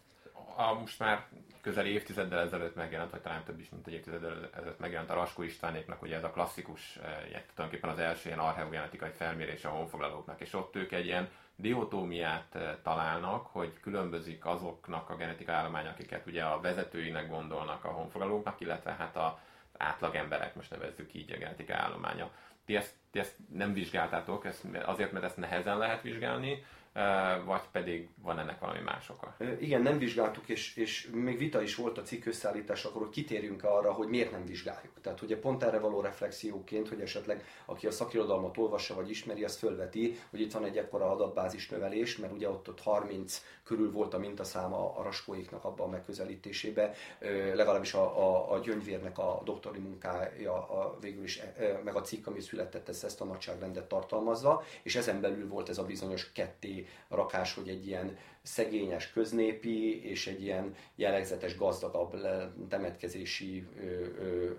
A most már közel évtizeddel ezelőtt megjelent, vagy talán több is, mint egy évtizeddel ezelőtt megjelent a Raskó Istvánéknak, ugye ez a klasszikus, tulajdonképpen az első ilyen archeogenetikai felmérése a honfoglalóknak, és ott ők egy ilyen diotómiát találnak, hogy különbözik azoknak a genetikai állományok, akiket ugye a vezetőinek gondolnak a honfoglalóknak, illetve hát az átlagemberek, most nevezzük így, a genetikai állománya. Ti ezt, ti ezt nem vizsgáltátok, ezt, azért, mert ezt nehezen lehet vizsgálni, vagy pedig van ennek valami más oka? Igen, nem vizsgáltuk, és, és még vita is volt a cikk összeállításakor, hogy kitérjünk arra, hogy miért nem vizsgáljuk. Tehát ugye pont erre való reflexióként, hogy esetleg aki a szakirodalmat olvassa vagy ismeri, az fölveti, hogy itt van egy ekkora adatbázis növelés, mert ugye ott, ott harminc körül volt a mintaszáma a raskóiknak abban a megközelítésében, legalábbis a, a, a Gyöngyvérnek a doktori munkája a, végül is, meg a cikk, ami született, ezt, ezt a nagyságrendet tartalmazza, és ezen belül volt ez a bizonyos ketté rakás, hogy egy ilyen szegényes köznépi és egy ilyen jellegzetes, gazdagabb temetkezési ö, ö,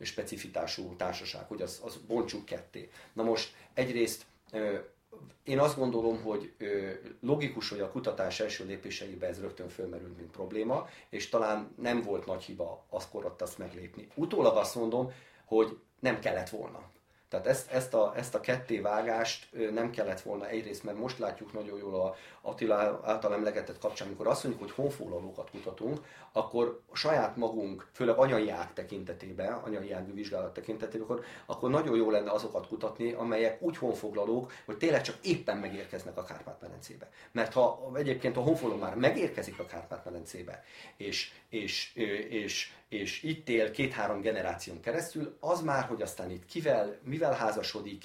ö, specifitású társaság, hogy az, az bontsuk ketté. Na most egyrészt ö, én azt gondolom, hogy ö, logikus, hogy a kutatás első lépéseiben ez rögtön fölmerült, mint probléma, és talán nem volt nagy hiba akkor ott azt meglépni. Utólag azt mondom, hogy nem kellett volna. Tehát ezt, ezt, a, ezt a kettévágást nem kellett volna egyrészt, mert most látjuk nagyon jól a Attila által emlegetett kapcsán, amikor azt mondjuk, hogy honfoglalókat kutatunk, akkor saját magunk, főleg anyai ág tekintetében, anyai ágú vizsgálat tekintetében, akkor, akkor nagyon jó lenne azokat kutatni, amelyek úgy honfoglalók, hogy tényleg csak éppen megérkeznek a Kárpát-medencébe. Mert ha egyébként a honfoglaló már megérkezik a Kárpát-medencébe, és, és, és és itt él két-három generáción keresztül, az már, hogy aztán itt kivel, mivel házasodik,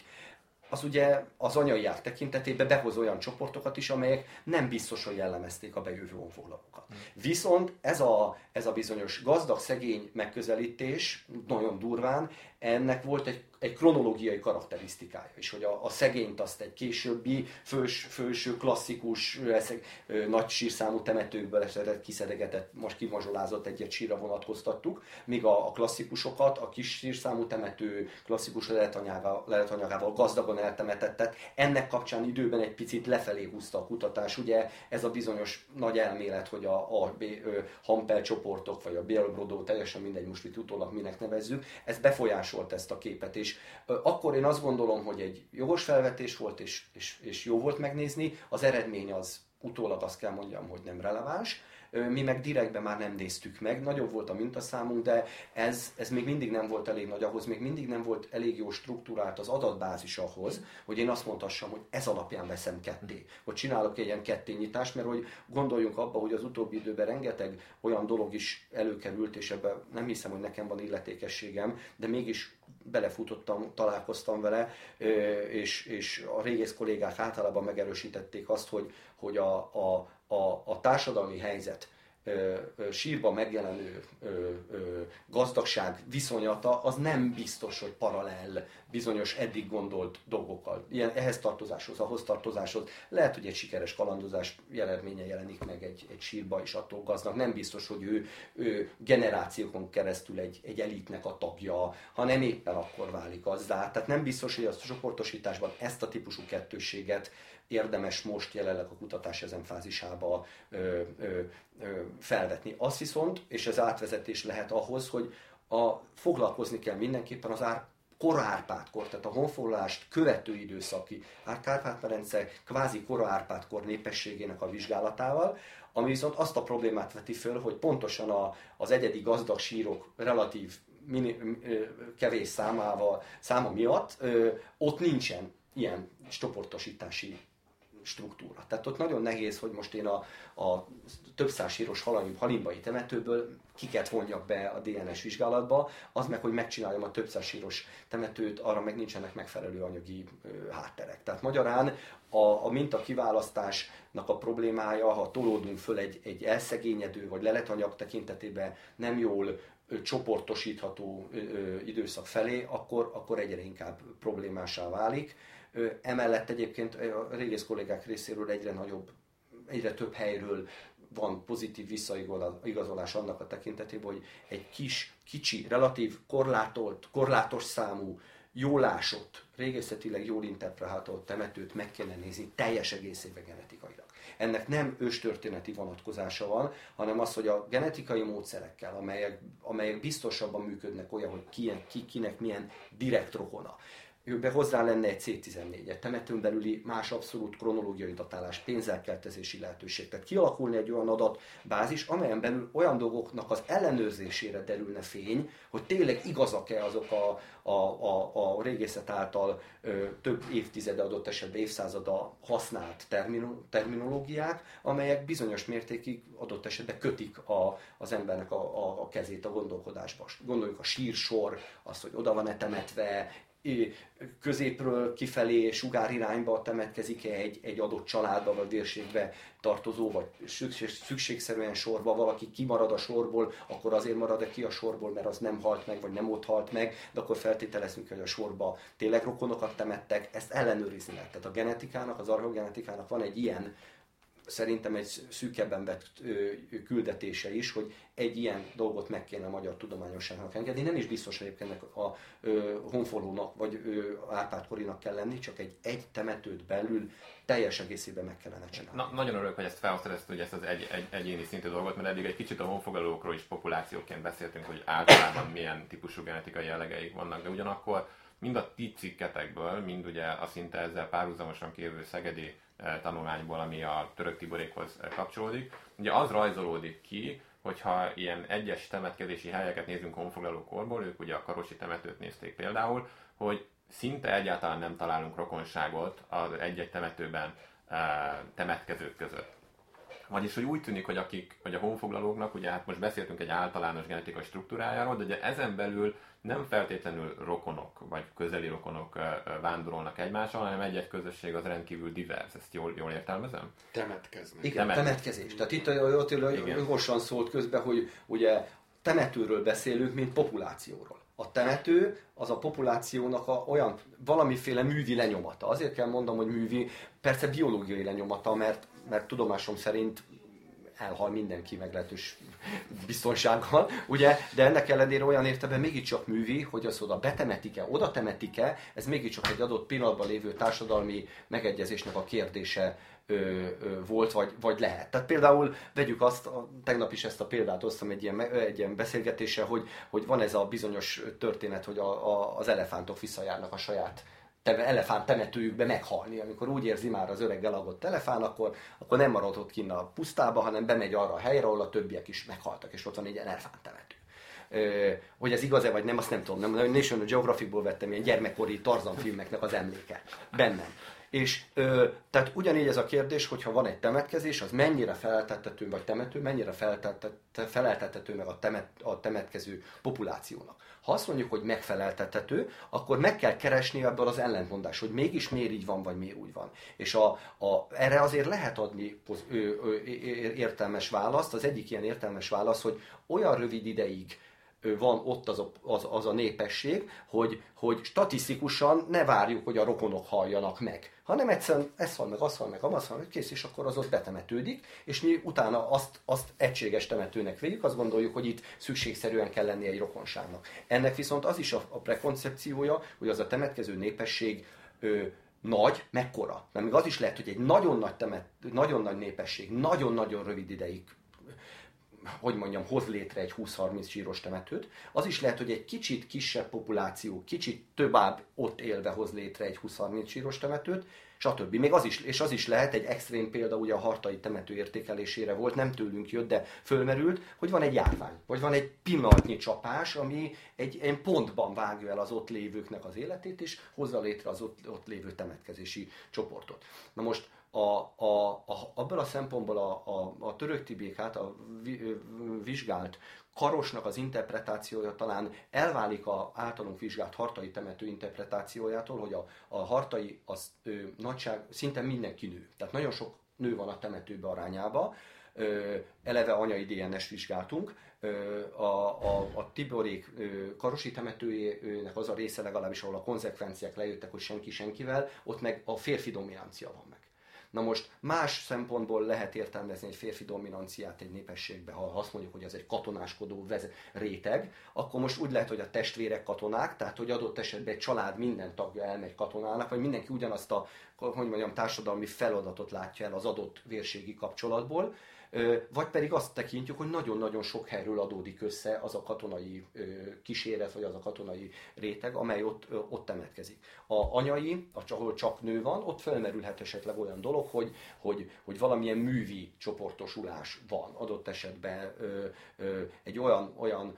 az ugye az anyai ág tekintetében behoz olyan csoportokat is, amelyek nem biztos, hogy jellemezték a bejövő honfoglalókat. Viszont ez a, ez a bizonyos gazdag-szegény megközelítés, nagyon durván, ennek volt egy, egy kronológiai karakterisztikája is, hogy a, a szegényt azt egy későbbi, fős, főső, klasszikus, eszeg, ö, nagy sírszámú temetőkből esetleg kiszedegetett, most kimazsolázott egyet sírra vonatkoztattuk, míg a, a klasszikusokat, a kis sírszámú temető klasszikus leletanyagával, leletanyagával gazdagon eltemetettet, ennek kapcsán időben egy picit lefelé húzta a kutatás. Ugye ez a bizonyos nagy elmélet, hogy a, a Hampel csoportok, vagy a Bélbrodó, teljesen mindegy, most itt utólag minek nevezzük, ez befolyás volt ezt a képet, és akkor én azt gondolom, hogy egy jogos felvetés volt, és, és, és jó volt megnézni, az eredmény az utólag azt kell mondjam, hogy nem releváns, mi meg direktben már nem néztük meg, nagyobb volt a mintaszámunk, de ez, ez még mindig nem volt elég nagy ahhoz, még mindig nem volt elég jó struktúrált az adatbázis ahhoz, hogy én azt mondhassam, hogy ez alapján veszem ketté, hogy csinálok egy ilyen kettényitást, mert hogy gondoljunk abba, hogy az utóbbi időben rengeteg olyan dolog is előkerült, és ebben nem hiszem, hogy nekem van illetékességem, de mégis belefutottam, találkoztam vele, és, és a régész kollégák általában megerősítették azt, hogy, hogy a, a A, a társadalmi helyzet, ö, ö, sírban megjelenő ö, ö, gazdagság viszonyata, az nem biztos, hogy paralell bizonyos eddig gondolt dolgokkal. Ilyen ehhez tartozáshoz, ahhoz tartozáshoz. Lehet, hogy egy sikeres kalandozás eredménye jelenik meg egy, egy sírba, és attól gazdag. Nem biztos, hogy ő, ő generációkon keresztül egy, egy elitnek a tagja, hanem éppen akkor válik azzá. Tehát nem biztos, hogy a csoportosításban ezt a típusú kettősséget érdemes most jelenleg a kutatás ezen fázisába ö, ö, ö, felvetni. Az viszont, és ez átvezetés lehet ahhoz, hogy a, foglalkozni kell mindenképpen az ár kora Árpád-kor, tehát a honfoglalást követő időszaki Kárpát-medence kvázi kora Árpád-kor népességének a vizsgálatával, ami viszont azt a problémát veti föl, hogy pontosan a, az egyedi gazdag sírok relatív mini, kevés számával, száma miatt ö, ott nincsen ilyen csoportosítási struktúra. Tehát ott nagyon nehéz, hogy most én a, a több száz síros halanyú halimbai temetőből kiket vonjak be a dé en es vizsgálatba, az meg, hogy megcsináljam a több száz síros temetőt, arra meg nincsenek megfelelő anyagi ö, hátterek. Tehát magyarán a, a mintakiválasztásnak a problémája, ha tolódunk föl egy, egy elszegényedő vagy leletanyag tekintetében nem jól ö, csoportosítható ö, ö, időszak felé, akkor, akkor egyre inkább problémásá válik. Emellett egyébként a régész kollégák részéről egyre nagyobb, egyre több helyről van pozitív visszaigazolás annak a tekintetében, hogy egy kis, kicsi, relatív korlátolt, korlátos számú, jól ásott, régészetileg jól interpretált temetőt meg kéne nézni teljes egészében genetikailag. Ennek nem őstörténeti vonatkozása van, hanem az, hogy a genetikai módszerekkel, amelyek, amelyek biztosabban működnek olyan, hogy ki, ki, kinek milyen direkt rokona. Őbe hozzá lenne egy cé tizennégy, temetőn belüli más abszolút kronológiai datálás, pénzelkeltezési lehetőség. Tehát kialakulni egy olyan adatbázis, amelyen belül olyan dolgoknak az ellenőrzésére derülne fény, hogy tényleg igazak-e azok a, a, a, a régészet által ö, több évtizede, adott esetben évszázada használt termino, terminológiák, amelyek bizonyos mértékig adott esetben kötik a, az embernek a, a, a kezét a gondolkodásba. Gondoljuk a sírsor, az, hogy oda van-e temetve, középről kifelé sugárirányba temetkezik-e egy, egy adott családba vagy térségbe tartozó, vagy szükségszerűen sorba, valaki kimarad a sorból, akkor azért marad-e ki a sorból, mert az nem halt meg, vagy nem ott halt meg, de akkor feltételezünk, hogy a sorba tényleg rokonokat temettek, ezt ellenőrizni lehet. Tehát a genetikának, az archeogenetikának van egy ilyen, szerintem egy szűkebben vett küldetése is, hogy egy ilyen dolgot meg kéne a magyar tudományosságnak engedni. Nem is biztos, hogy egyébként ennek a honfoglalónak vagy Árpád-korinak kell lenni, csak egy egy temetőt belül teljes egészében meg kellene csinálni. Na, nagyon örülök, hogy ezt felhoztad, ezt, ezt az egy, egy, egyéni szintű dolgot, mert eddig egy kicsit a honfoglalókról is populációként beszéltünk, hogy általában milyen típusú genetikai jellegeik vannak, de ugyanakkor mind a ti cikketekből, mind ugye a szinte ezzel párhuzamosan kijövő szegedi tanulmányból, ami a török Tiborékhoz kapcsolódik. Ugye az rajzolódik ki, hogyha ilyen egyes temetkezési helyeket nézünk honfoglalókorból, ők ugye a karosi temetőt nézték például, hogy szinte egyáltalán nem találunk rokonságot az egy-egy temetőben temetkezők között. Vagyis, hogy úgy tűnik, hogy, akik, hogy a honfoglalóknak, ugye hát most beszéltünk egy általános genetikai struktúrájáról, de ugye ezen belül nem feltétlenül rokonok, vagy közeli rokonok vándorolnak egymással, hanem egy-egy közösség az rendkívül divers. Ezt jól, jól értelmezem? Temetkeznek. Igen, temetkezés. Tehát itt gyorsan szólt közben, hogy ugye temetőről beszélünk, mint populációról. A temető az a populációnak a olyan valamiféle művi lenyomata. Azért kell mondom, hogy művi, persze biológiai lenyomata, mert, mert tudomásom szerint elhal mindenki meglehetős biztonsággal, ugye? De ennek ellenére olyan értelemben mégiscsak művi, hogy az oda betemetik-e, oda temetik-e, ez mégiscsak egy adott pillanatban lévő társadalmi megegyezésnek a kérdése ö, ö, volt, vagy, vagy lehet. Tehát például vegyük azt, a, tegnap is ezt a példát osztam egy ilyen, egy ilyen beszélgetéssel, hogy, hogy van ez a bizonyos történet, hogy a, a, az elefántok visszajárnak a saját elefánt temetőjükbe meghalni. Amikor úgy érzi már az öreg elagott elefán, akkor, akkor nem marad ott kinn a pusztába, hanem bemegy arra a helyre, ahol a többiek is meghaltak, és ott van egy ilyen elefánt temető. Ö, hogy ez igaz-e vagy nem, azt nem tudom. Nem, National Geographicból vettem ilyen gyermekkori Tarzan filmeknek az emléke bennem. És ö, tehát ugyanígy ez a kérdés, hogyha van egy temetkezés, az mennyire feleltethető vagy temető, mennyire feleltethető meg a, temet, a temetkező populációnak. Ha azt mondjuk, hogy megfeleltethető, akkor meg kell keresni ebből az ellentmondást, hogy mégis miért így van, vagy miért úgy van. És a, a, erre azért lehet adni poz, ö, ö, értelmes választ. Az egyik ilyen értelmes válasz, hogy olyan rövid ideig van ott az a, az, az a népesség, hogy, hogy statisztikusan ne várjuk, hogy a rokonok haljanak meg, hanem egyszerűen ez van meg, az van meg, amaz van meg, kész, és akkor az ott betemetődik, és mi utána azt, azt egységes temetőnek véljük, azt gondoljuk, hogy itt szükségszerűen kell lenni egy rokonságnak. Ennek viszont az is a, a prekoncepciója, hogy az a temetkező népesség ö, nagy, mekkora. Mert még az is lehet, hogy egy nagyon nagy, temet, nagyon nagy népesség, nagyon-nagyon rövid ideig, hogy mondjam, hoz létre egy húsz-harminc zsíros temetőt. Az is lehet, hogy egy kicsit kisebb populáció, kicsit többább ott élve hoz létre egy húsz-harminc zsíros temetőt, stb. Még az is, és az is lehet, egy extrém példa, ugye a hartai temető értékelésére volt, nem tőlünk jött, de fölmerült, hogy van egy járvány, vagy van egy pillanatnyi csapás, ami egy, egy pontban vágja el az ott lévőknek az életét, és hozza létre az ott, ott lévő temetkezési csoportot. Na most, A, a, a, abból a szempontból a, a, a török tibék által vizsgált karosnak az interpretációja talán elválik a általunk vizsgált hartai temető interpretációjától, hogy a, a hartai az, ö, nagyság szinte mindenki nő. Tehát nagyon sok nő van a temetőbe arányába, ö, eleve anyai dé en es vizsgáltunk. A, a, a Tiborik karosi temetőjének az a része legalábbis, ahol a konzekvenciák lejöttek, hogy senki senkivel, ott meg a férfi dominancia van meg. Na most más szempontból lehet értelmezni egy férfi dominanciát egy népességbe, ha azt mondjuk, hogy ez egy katonáskodó réteg, akkor most úgy lehet, hogy a testvérek katonák, tehát hogy adott esetben egy család minden tagja elmegy katonának, vagy mindenki ugyanazt a, hogy mondjam, társadalmi feladatot látja el az adott vérségi kapcsolatból, vagy pedig azt tekintjük, hogy nagyon-nagyon sok helyről adódik össze az a katonai kíséret, vagy az a katonai réteg, amely ott, ott temetkezik. A anyai, ahol csak nő van, ott felmerülhet esetleg olyan dolog, hogy, hogy, hogy valamilyen művi csoportosulás van. Adott esetben ö, ö, egy olyan, olyan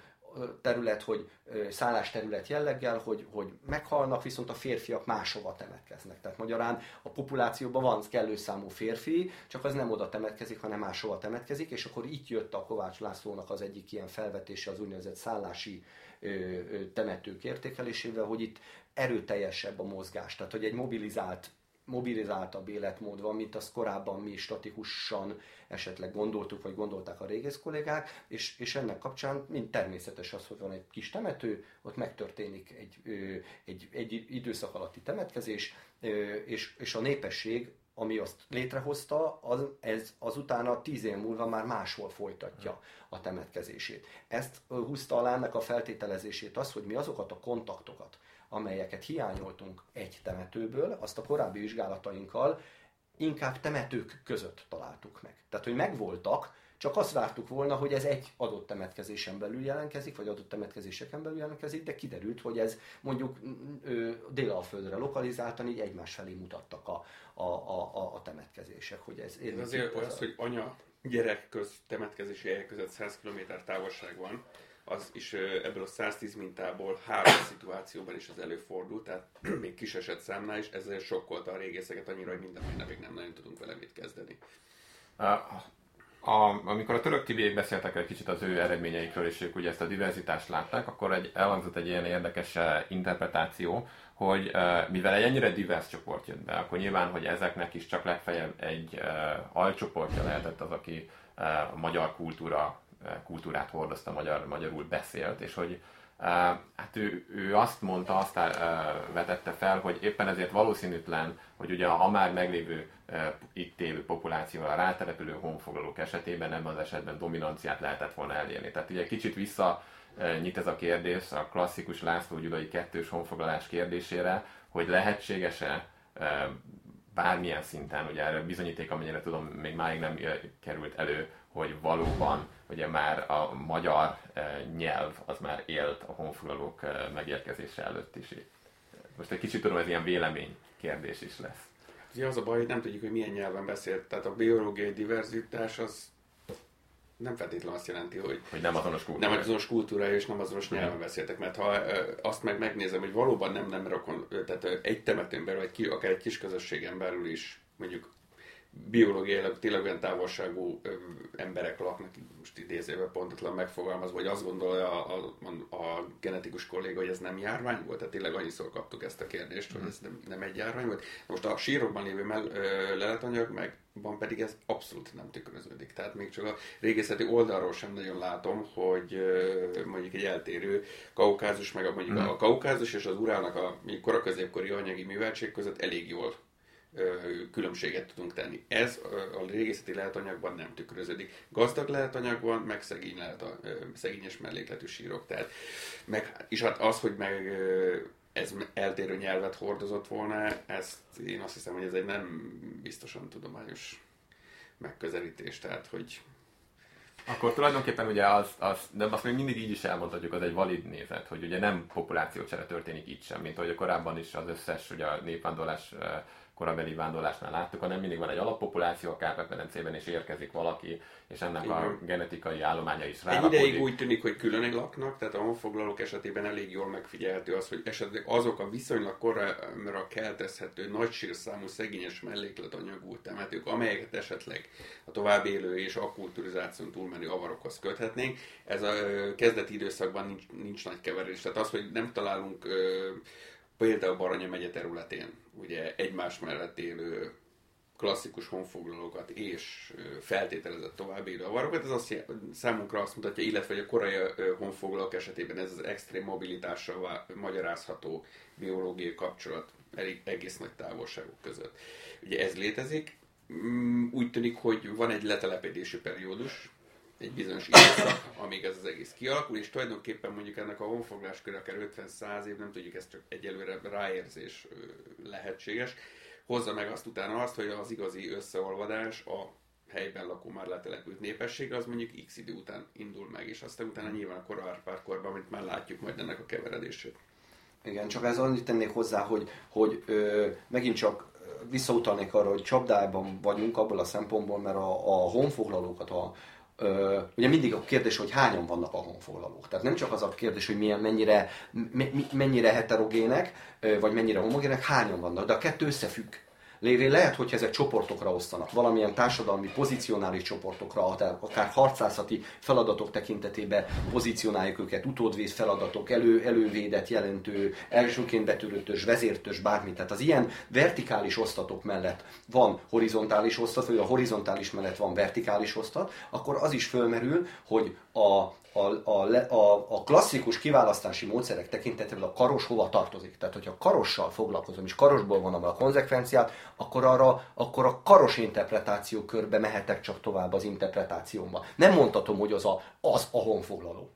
terület, hogy szállásterület jelleggel, hogy, hogy meghalnak, viszont a férfiak máshova temetkeznek. Tehát magyarán a populációban van kellő számú férfi, csak az nem oda temetkezik, hanem máshova temetkezik, és akkor itt jött a Kovács Lászlónak az egyik ilyen felvetése az úgynevezett szállási ö, ö, temetők értékelésével, hogy itt erőteljesebb a mozgás, tehát hogy egy mobilizált mobilizáltabb életmód van, mint azt korábban mi statikusan esetleg gondoltuk, vagy gondolták a régész kollégák, és, és ennek kapcsán mind természetes az, hogy van egy kis temető, ott megtörténik egy, egy, egy időszak alatti temetkezés, és, és a népesség, ami azt létrehozta, az, ez azutána tíz év múlva már máshol folytatja a temetkezését. Ezt húzta alá ennek a feltételezését az, hogy mi azokat a kontaktokat, amelyeket hiányoltunk egy temetőből, azt a korábbi vizsgálatainkkal inkább temetők között találtuk meg. Tehát, hogy megvoltak, csak azt vártuk volna, hogy ez egy adott temetkezésen belül jelentkezik, vagy adott temetkezéseken belül jelentkezik, de kiderült, hogy ez mondjuk Délalföldre lokalizáltan így egymás felé mutattak a, a, a, a temetkezések. Hogy ez ez azért az, az, hogy anya gyerek köz, temetkezési helyek között száz kilométer távolság van, az is ebből a száztíz mintából három szituációban is az előfordul, tehát még kis eset számnál is, ezzel sokkolta a régészeket annyira, hogy minden minden még nem nagyon tudunk vele mit kezdeni. A, a, amikor a török tibék beszéltek egy kicsit az ő eredményeikről, és ők ugye ezt a diverzitást látták, akkor egy, elhangzott egy ilyen érdekes interpretáció, hogy mivel egy ennyire divers csoport jött be, akkor nyilván, hogy ezeknek is csak legfeljebb egy alcsoportja lehetett az, aki a magyar kultúra kultúrát hordozta, magyar, magyarul beszélt, és hogy hát ő, ő azt mondta, azt vetette fel, hogy éppen ezért valószínűtlen, hogy ugye a már meglévő itt élő populációra rátelepülő honfoglalók esetében ebben az esetben dominanciát lehetett volna elérni. Tehát ugye kicsit visszanyit ez a kérdés a klasszikus László Gyulai kettős honfoglalás kérdésére, hogy lehetséges-e bármilyen szinten, ugye erre bizonyíték, amennyire tudom, még máig nem került elő, hogy valóban ugye már a magyar nyelv az már élt a honfoglalók megérkezése előtt is. Most egy kicsit tudom, ez ilyen vélemény kérdés is lesz. Ugye az a baj, hogy nem tudjuk, hogy milyen nyelven beszélt. Tehát a biológiai diverzitás az nem feltétlenül azt jelenti, hogy, hogy nem azonos kultúrája. Nem azonos kultúrája és nem azonos nyelven beszéltek. Mert ha azt meg megnézem, hogy valóban nem, nem rakon, tehát egy temetőn belül, vagy ki, akár egy kis közösségen belül is mondjuk biológiailag tényleg olyan távolságú ö, emberek laknak, most idézőben pontatlan megfogalmazva, hogy azt gondolja a, a, a genetikus kolléga, hogy ez nem járvány volt, tehát tényleg annyiszor kaptuk ezt a kérdést, hogy ez nem, nem egy járvány volt. Most a sírokban lévő leletanyag meg van pedig ez abszolút nem tükröződik. Tehát még csak a régészeti oldalról sem nagyon látom, hogy ö, mondjuk egy eltérő kaukázus, meg a, mondjuk a, a kaukázus és az urálnak a koraközépkori anyagi műveltség között elég jól különbséget tudunk tenni. Ez a régészeti leletanyagban nem tükröződik. Gazdag leletanyagban, meg szegény lehet a, szegényes mellékletű sírok. Tehát, meg, és hát az, hogy meg ez eltérő nyelvet hordozott volna, ezt én azt hiszem, hogy ez egy nem biztosan tudományos megközelítés, tehát hogy... Akkor tulajdonképpen ugye az, az, de azt még mindig így is elmondhatjuk, az egy valid nézet, hogy ugye nem populációcsere történik itt sem, mint ahogy korábban is az összes ugye a népvándorlás, korabeli vándorlásnál láttuk, hanem mindig van egy alappopuláció a Kárpát-medencében, és érkezik valaki, és ennek igen. a genetikai állománya is rálapodik. Egy ideig úgy tűnik, hogy külön laknak, tehát a honfoglalók esetében elég jól megfigyelhető az, hogy esetleg azok a viszonylag korára keltezhető nagy sírszámú szegényes mellékletanyagú temetők, amelyeket esetleg a tovább élő és akkulturizáción túlmenő avarokhoz köthetnénk, ez a kezdeti időszakban nincs, nincs nagy keverés. Tehát az, hogy nem találunk például Baranya megye területén ugye egymás mellett élő klasszikus honfoglalókat és feltételezett továbbélő avarokat, ez azt, számunkra azt mutatja, illetve hogy a korai honfoglalók esetében ez az extrém mobilitással magyarázható biológiai kapcsolat egész nagy távolságok között. Ugye ez létezik, úgy tűnik, hogy van egy letelepedési periódus, egy bizonyos időszak, amíg ez az egész kialakul, és tulajdonképpen mondjuk ennek a honfoglalásköre akár ötven-száz év, nem tudjuk, ez csak egyelőre ráérzés lehetséges, hozza meg azt utána azt, hogy az igazi összeolvadás a helyben lakó már letelepült népesség, az mondjuk x idő után indul meg, és aztán utána nyilván a korárpárkorban, amit már látjuk majd ennek a keveredését. Igen, csak ez annyit tennék hozzá, hogy, hogy ö, megint csak visszautalnék arra, hogy csapdában vagyunk abból a szempontból, mert a, a honfoglalókat a Uh, ugye mindig a kérdés, hogy hányan vannak a honfoglalók. Tehát nem csak az a kérdés, hogy milyen, mennyire, me- mennyire heterogének, vagy mennyire homogének, hányan vannak, de a kettő összefügg. Lehet, hogyha ezek csoportokra osztanak, valamilyen társadalmi, pozicionális csoportokra, akár harcászati feladatok tekintetében pozicionáljuk őket, utódvéd feladatok, elő, elővédet jelentő, elsőként betörőtös, vezértös, bármi. Tehát az ilyen vertikális osztatok mellett van horizontális osztat, vagy a horizontális mellett van vertikális osztat, akkor az is fölmerül, hogy a... A, a, a klasszikus kiválasztási módszerek tekintetében a karos hova tartozik. Tehát, hogyha karossal foglalkozom, és karosból vonom a konzekvenciát, akkor, arra, akkor a karos interpretáció körbe mehetek csak tovább az interpretációmba. Nem mondhatom, hogy az a, az a honfoglaló.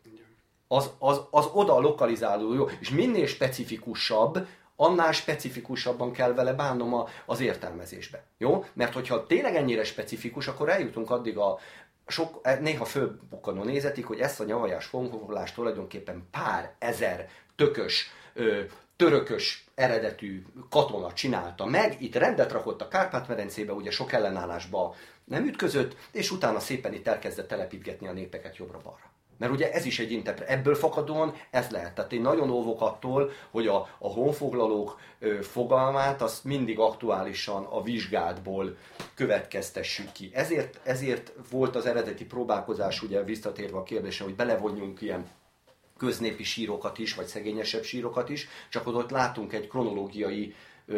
Az, az, az oda lokalizálódó, és minél specifikusabb, annál specifikusabban kell vele bánnom a, az értelmezésbe. Jó? Mert hogyha tényleg ennyire specifikus, akkor eljutunk addig a Sok, néha fölbukkanó nézetik, hogy ezt a nyavajás honfoglalást tulajdonképpen pár ezer tökös, ö, törökös eredetű katona csinálta meg, itt rendet rakott a Kárpát-medencébe, ugye sok ellenállásba nem ütközött, és utána szépen itt elkezdett telepítgetni a népeket jobbra-balra. Mert ugye ez is egy interpre, ebből fakadóan ez lehet. Tehát én nagyon óvok attól, hogy a, a honfoglalók ö, fogalmát azt mindig aktuálisan a vizsgálatból következtessük ki. Ezért, ezért volt az eredeti próbálkozás, ugye visszatérve a kérdésre, hogy belevonjunk ilyen köznépi sírokat is, vagy szegényesebb sírokat is, csak ott látunk egy kronológiai Ö,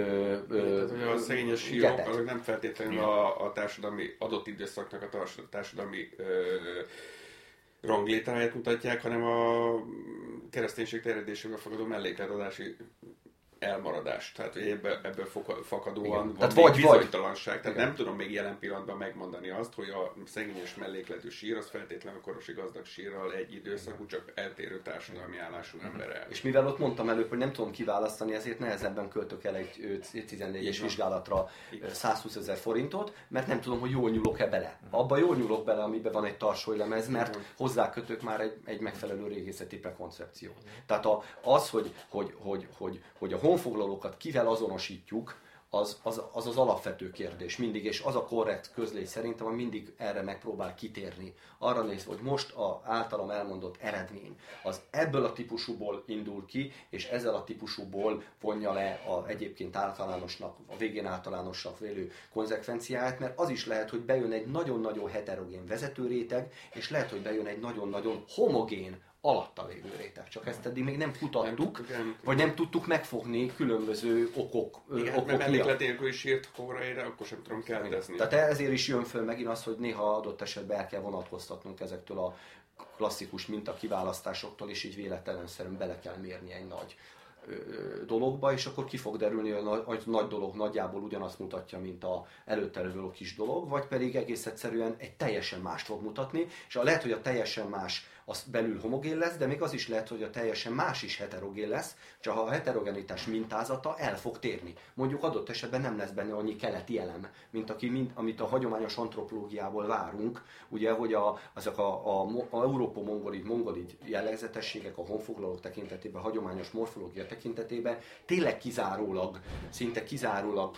ö, Tehát, a szegényes sírok azok nem feltétlenül a, a társadalmi adott időszaknak a társadalmi ö, ranglétáját mutatják, hanem a kereszténység terjedéséből fakadó mellékletadási elmaradást. Tehát ebből, ebből fakadóan igen. Van tehát bizonytalanság. Vagy. Tehát igen. Nem tudom még jelen pillanatban megmondani azt, hogy a szegényes mellékletű sír az feltétlenül korosi gazdag sírral egy időszakú, csak eltérő társadalmi állású emberrel. És mivel ott mondtam előbb, hogy nem tudom kiválasztani, ezért nehezebben költök el egy tizennégyes vizsgálatra igen. százhúszezer forintot, mert nem tudom, hogy jól nyúlok-e bele. Abba jól nyúlok bele, amiben van egy tarsolylemez, mert igen. hozzákötök már egy, egy megfelelő régészeti prekoncepciót. Tehát a, az, hogy, hogy, hogy, hogy, hogy a honfoglalókat kivel azonosítjuk, az az, az az alapvető kérdés mindig, és az a korrekt közlés szerintem mindig erre megpróbál kitérni. Arra nézve, hogy most a általam elmondott eredmény az ebből a típusúból indul ki, és ezzel a típusúból vonja le a egyébként általánosnak, a végén általánosnak vélő konzekvenciáját, mert az is lehet, hogy bejön egy nagyon-nagyon heterogén vezetőréteg, és lehet, hogy bejön egy nagyon-nagyon homogén alatta lévő réteg. Csak ezt eddig még nem kutattuk, nem, nem, vagy nem tudtuk megfogni különböző okok miatt. Igen, okok mert melléklet nélkül is írt hóraira, akkor sem tudom kérdezni. Tehát ezért is jön föl megint az, hogy néha adott esetben el kell vonatkoztatnunk ezektől a klasszikus mintakiválasztásoktól, és így véletlenszerűen bele kell mérni egy nagy dologba, és akkor ki fog derülni, hogy a nagy, nagy dolog nagyjából ugyanazt mutatja, mint az előtte lévő kis dolog, vagy pedig egész egyszerűen egy teljesen mást fog mutatni, és lehet, hogy a teljesen más az belül homogén lesz, de még az is lehet, hogy a teljesen más is heterogén lesz, csak ha a heterogenitás mintázata el fog térni. Mondjuk adott esetben nem lesz benne annyi keleti elem, mint aki, mint, amit a hagyományos antropológiából várunk, ugye, hogy a, azok a, a, a európa-mongolid, mongolid jellegzetességek, a honfoglalók tekintetében, a hagyományos morfológia tekintetében tényleg kizárólag, szinte kizárólag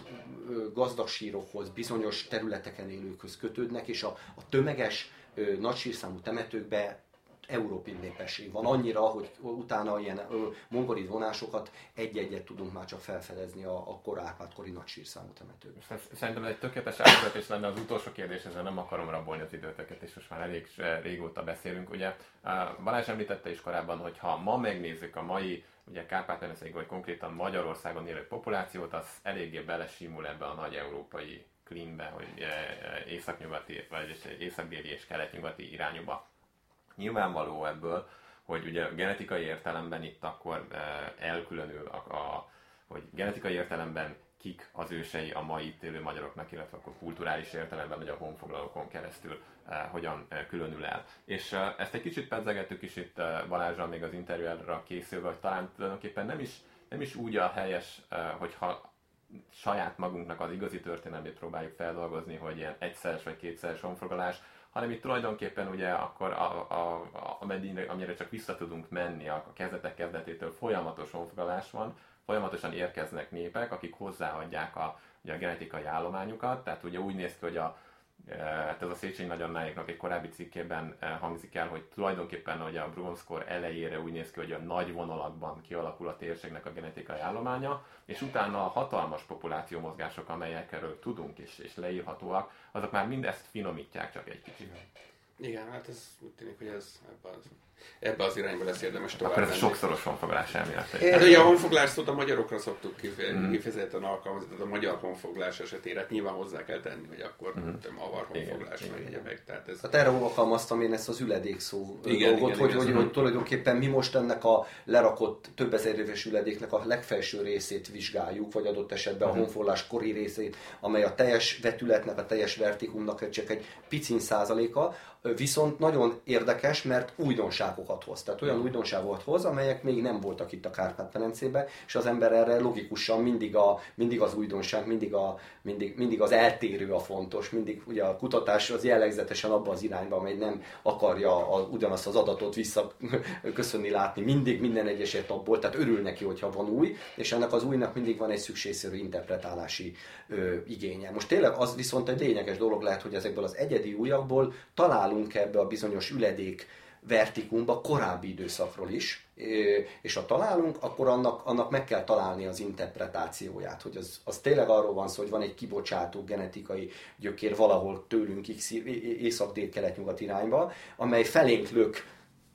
gazdagsírokhoz, bizonyos területeken élőkhöz kötődnek, és a, a tömeges, nagy sírszámú temetőkbe európai népesség van annyira, hogy utána ilyen mongolid vonásokat egy-egyet tudunk már csak felfedezni a, a kor Árpád-kori nagy sírszámú temetőben. Szerintem egy tökéletes átvezetés lenne az utolsó kérdés, ezzel nem akarom rabolni az időtöket, és most már elég régóta beszélünk. Ugye Balázs említette is korábban, hogy ha ma megnézzük a mai ugye Kárpát-medencéig, vagy konkrétan Magyarországon élő populációt, az eléggé belesímul ebbe a nagy európai klímbe, hogy északnyugati, vagy északdéli és keletnyugati irányba. Nyilvánvaló ebből, hogy ugye genetikai értelemben itt akkor elkülönül, a, a, hogy genetikai értelemben kik az ősei a mai itt élő magyaroknak, illetve akkor kulturális értelemben, vagy a honfoglalókon keresztül eh, hogyan különül el. És eh, ezt egy kicsit pedzegettük is itt eh, Balázsral még az interjúra készülve, hogy talán tulajdonképpen nem is, nem is úgy a helyes, eh, hogyha saját magunknak az igazi történelmét próbáljuk feldolgozni, hogy ilyen egyszeres vagy kétszeres honfoglalás, hanem itt tulajdonképpen ugye akkor a, a, a, ameddig, amire csak vissza tudunk menni, a kezdetek kezdetétől folyamatos honfoglalás van, folyamatosan érkeznek népek, akik hozzáadják a, ugye a genetikai állományukat, tehát ugye úgy néz ki, hogy a, hát ez a Szécsényi Nagyannáéknak egy korábbi cikkében hangzik el, hogy tulajdonképpen ugye a bronzkor elejére úgy néz ki, hogy a nagy vonalakban kialakul a térségnek a genetikai állománya, és utána a hatalmas populációmozgások, amelyekről tudunk és, és leírhatóak, azok már mindezt finomítják csak egy kicsit. Igen, hát ez úgy tűnik, hogy ez ebbe az, ebbe az irányba lesz érdemes tovább menni. Akkor ez sokszoros honfoglalás elmélet. Hát ugye a honfoglalás szót a magyarokra szoktuk kifejezetten alkalmazni, tehát a magyar honfoglalás esetére hát nyilván hozzá kell tenni, hogy akkor mm. avar honfoglalás meg egyebek. Ez... Hát erre alkalmaztam én ezt az üledék szó igen, dolgot, igen, hogy, igen, hogy, hogy tulajdonképpen mi most ennek a lerakott több ezer éves üledéknek a legfelső részét vizsgáljuk, vagy adott esetben mm. a honfoglalás kori részét, amely a teljes vetületnek, a teljes vertikumnak csak egy picin százaléka, viszont nagyon érdekes, mert újdonságokat hoz. Tehát olyan újdonságokat hoz, amelyek még nem voltak itt a Kárpát-medencében, és az ember erre logikusan mindig, a, mindig az újdonság, mindig, a, mindig, mindig az eltérő a fontos, mindig ugye a kutatás az jellegzetesen abba az irányba, amely nem akarja a, ugyanazt az adatot visszaköszönni látni, mindig minden egyes etapból, tehát örül neki, hogyha van új, és ennek az újnak mindig van egy szükségszerű interpretálási ö, igénye. Most tényleg az viszont egy lényeges dolog lehet, hogy ezekből az egyedi újakból talál ebbe a bizonyos üledék vertikumba korábbi időszakról is, és ha találunk, akkor annak, annak meg kell találni az interpretációját, hogy az, az tényleg arról van szó, hogy van egy kibocsátó genetikai gyökér valahol tőlünk észak-dél-kelet-nyugat irányba, amely felénk lök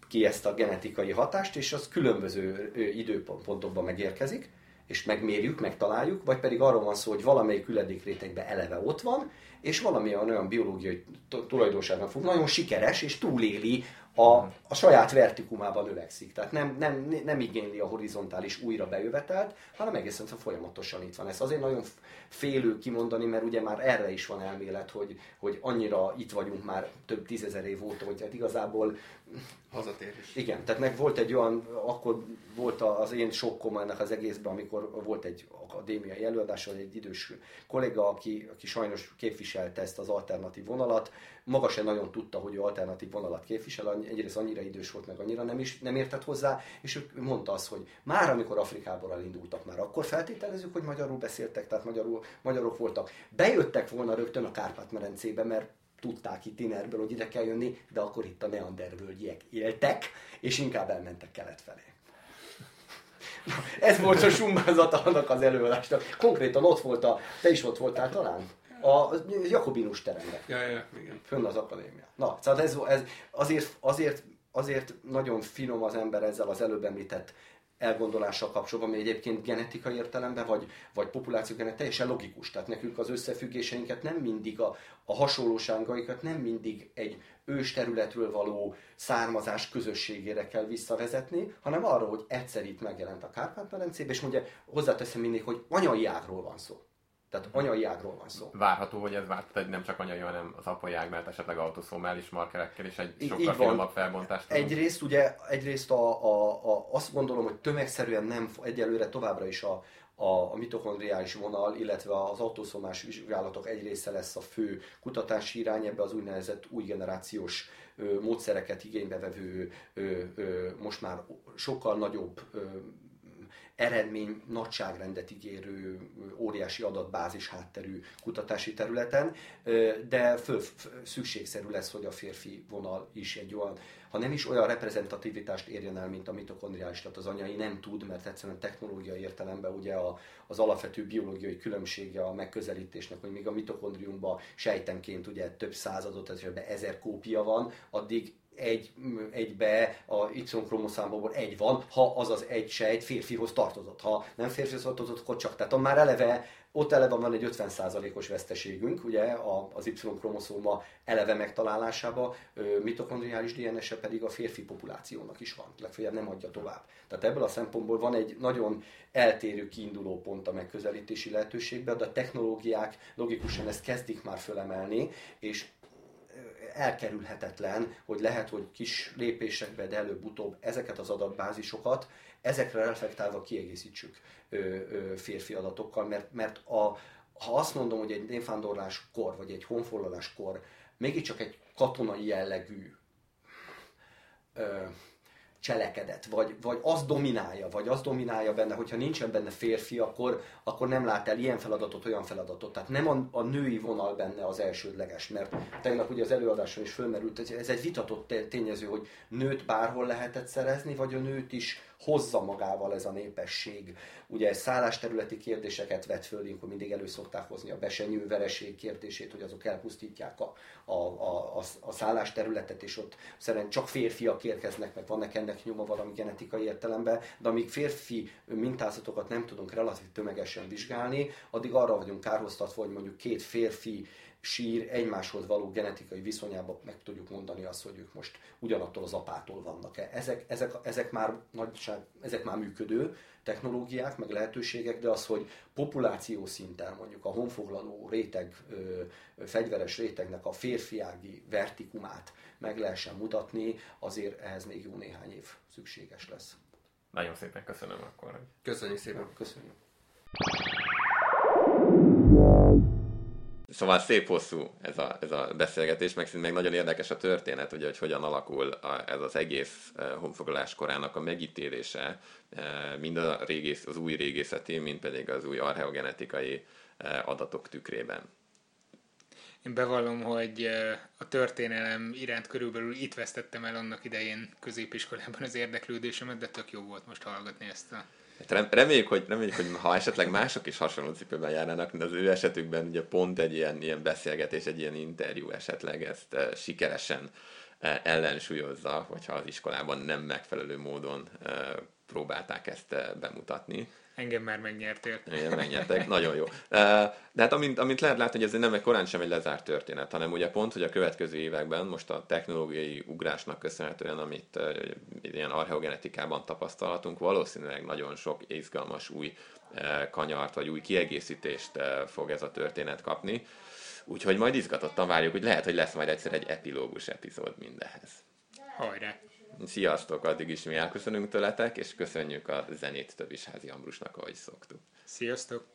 ki ezt a genetikai hatást, és az különböző időpontokban megérkezik, és megmérjük, megtaláljuk, vagy pedig arról van szó, hogy valamelyik üledékrétegben eleve ott van, és valamilyen olyan biológiai tulajdonságnak fog, nagyon sikeres, és túléli, a, a saját vertikumában növekszik. Tehát nem, nem, nem igényli a horizontális újra bejövetelt, hanem egészen folyamatosan itt van. Ezt azért nagyon félő kimondani, mert ugye már erre is van elmélet, hogy, hogy annyira itt vagyunk már több tízezer év óta, hogy hát igazából... Hazatérés. Igen, tehát meg volt egy olyan, akkor volt az én sokkom ennek az egészben, amikor volt egy akadémiai előadás, az egy idős kolléga, aki, aki sajnos képviselte ezt az alternatív vonalat, maga sem nagyon tudta, hogy ő alternatív vonalat képvisel, egyrészt annyira idős volt, meg annyira nem, is, nem értett hozzá, és ő mondta azt, hogy már amikor Afrikából elindultak, már akkor feltételezzük, hogy magyarul beszéltek, tehát magyarul, magyarok voltak. Bejöttek volna rögtön a Kárpát-medencébe, mert tudták itt Inerből, hogy ide kell jönni, de akkor itt a neandervölgyiek éltek, és inkább elmentek kelet felé. Ez volt a summázata annak az előadásnak. Konkrétan ott volt a... Te is ott voltál talán? A jakobinus teremben. Ja, ja, igen. Fönn az akadémia. Na, szóval ez, ez azért, azért, azért nagyon finom az ember ezzel az előbb említett elgondolással kapcsolatban, ami egyébként genetikai értelemben, vagy, vagy populációgenet teljesen logikus. Tehát nekünk az összefüggéseinket nem mindig, a, a hasonlóságaikat nem mindig egy ős területről való származás közösségére kell visszavezetni, hanem arra, hogy egyszer itt megjelent a Kárpát-medencébe, és ugye hozzáteszem mindig, hogy anyai ágról van szó. Tehát anyai ágról van szó. Várható, hogy ez várt, tehát nem csak anyai, hanem az apai ág, mert esetleg autoszomális markerekkel is egy sokkal finomabb felbontást. Egyrészt ugye, egyrészt a, a, a, azt gondolom, hogy tömegszerűen nem, egyelőre továbbra is a, a, a mitochondriális vonal, illetve az autoszomás vizsgálatok egy része lesz a fő kutatási irány, ebbe az úgynevezett új generációs ö, módszereket igénybe vevő, ö, ö, most már sokkal nagyobb ö, eredmény nagyságrendet ígérő, óriási adatbázis hátterű kutatási területen, de föl, szükségszerű lesz, hogy a férfi vonal is egy olyan, ha nem is olyan reprezentativitást érjen el, mint a mitokondriális, tehát az anyai nem tud, mert egyszerűen technológiai értelemben ugye a, az alapvető biológiai különbsége a megközelítésnek, hogy még a mitokondriumban sejtenként ugye több századot, esetben ezer kópia van, addig Egy, egybe a Y-kromoszámból egy van, ha az az egy sejt férfihoz tartozott. Ha nem férfihoz tartozott, akkor csak. Tehát már eleve, ott eleve van egy ötven százalékos veszteségünk, ugye az Y-kromoszóma eleve megtalálásába, mitokondriális dé en es-e pedig a férfi populációnak is van, legfeljebb nem adja tovább. Tehát ebből a szempontból van egy nagyon eltérő kiinduló pont a megközelítési lehetőségben, de a technológiák logikusan ezt kezdik már fölemelni, és elkerülhetetlen, hogy lehet, hogy kis lépésekben, de előbb-utóbb ezeket az adatbázisokat, ezekre reflektálva kiegészítsük ö, ö, férfi adatokkal, mert, mert a, ha azt mondom, hogy egy népvándorláskor, vagy egy honfoglaláskor mégiscsak egy katonai jellegű ö, cselekedet, vagy, vagy az dominálja, vagy az dominálja benne, hogyha nincsen benne férfi, akkor, akkor nem lát el ilyen feladatot, olyan feladatot. Tehát nem a, a női vonal benne az elsődleges, mert tegnap ugye az előadáson is fölmerült, ez egy vitatott tényező, hogy nőt bárhol lehetett szerezni, vagy a nőt is hozza magával ez a népesség. Ugye szállásterületi kérdéseket vett föl, akkor mindig elő szokták hozni a besenyővereség kérdését, hogy azok elpusztítják a, a, a, a szállásterületet, és ott szerint csak férfiak érkeznek, meg vannak ennek nyoma valami genetikai értelemben, de amíg férfi mintázatokat nem tudunk relatív tömegesen vizsgálni, addig arra vagyunk kárhoztatva, hogy mondjuk két férfi sír egymáshoz való genetikai viszonyában meg tudjuk mondani azt, hogy ők most ugyanattól az apától vannak-e. Ezek, ezek, ezek, már, nagyság, ezek már működő technológiák, meg lehetőségek, de az, hogy populáció szinten mondjuk a honfoglaló réteg, fegyveres rétegnek a férfiági vertikumát meg lehessen mutatni, azért ehhez még jó néhány év szükséges lesz. Nagyon szépen köszönöm akkor. Köszönjük szépen. Köszönjük. Szóval szép hosszú ez a, ez a beszélgetés, meg szintén meg nagyon érdekes a történet, ugye, hogy hogyan alakul a, ez az egész honfoglalás korának a megítélése, mind a régész, az új régészeti, mind pedig az új archeogenetikai adatok tükrében. Én bevallom, hogy a történelem iránt körülbelül itt vesztettem el annak idején középiskolában az érdeklődésemet, de tök jó volt most hallgatni ezt a... Hát reméljük, hogy, reméljük, hogy ha esetleg mások is hasonló cipőben járnának, mint az ő esetükben ugye pont egy ilyen, ilyen beszélgetés, egy ilyen interjú esetleg ezt e, sikeresen e, ellensúlyozza, hogyha az iskolában nem megfelelő módon e, próbálták ezt e, bemutatni. Engem már megnyertél. Igen, megnyertek. Nagyon jó. De hát amint, amint lehet látni, hogy ez nem egy korán sem egy lezárt történet, hanem ugye pont, hogy a következő években most a technológiai ugrásnak köszönhetően, amit ilyen archeogenetikában tapasztalhatunk, valószínűleg nagyon sok izgalmas új kanyart, vagy új kiegészítést fog ez a történet kapni. Úgyhogy majd izgatottan várjuk, hogy lehet, hogy lesz majd egyszer egy epilógus epizód mindehez. Hajrá! Sziasztok, addig is mi elköszönünk tőletek, és köszönjük a zenét Tövisházi Ambrusnak, ahogy szoktuk. Sziasztok!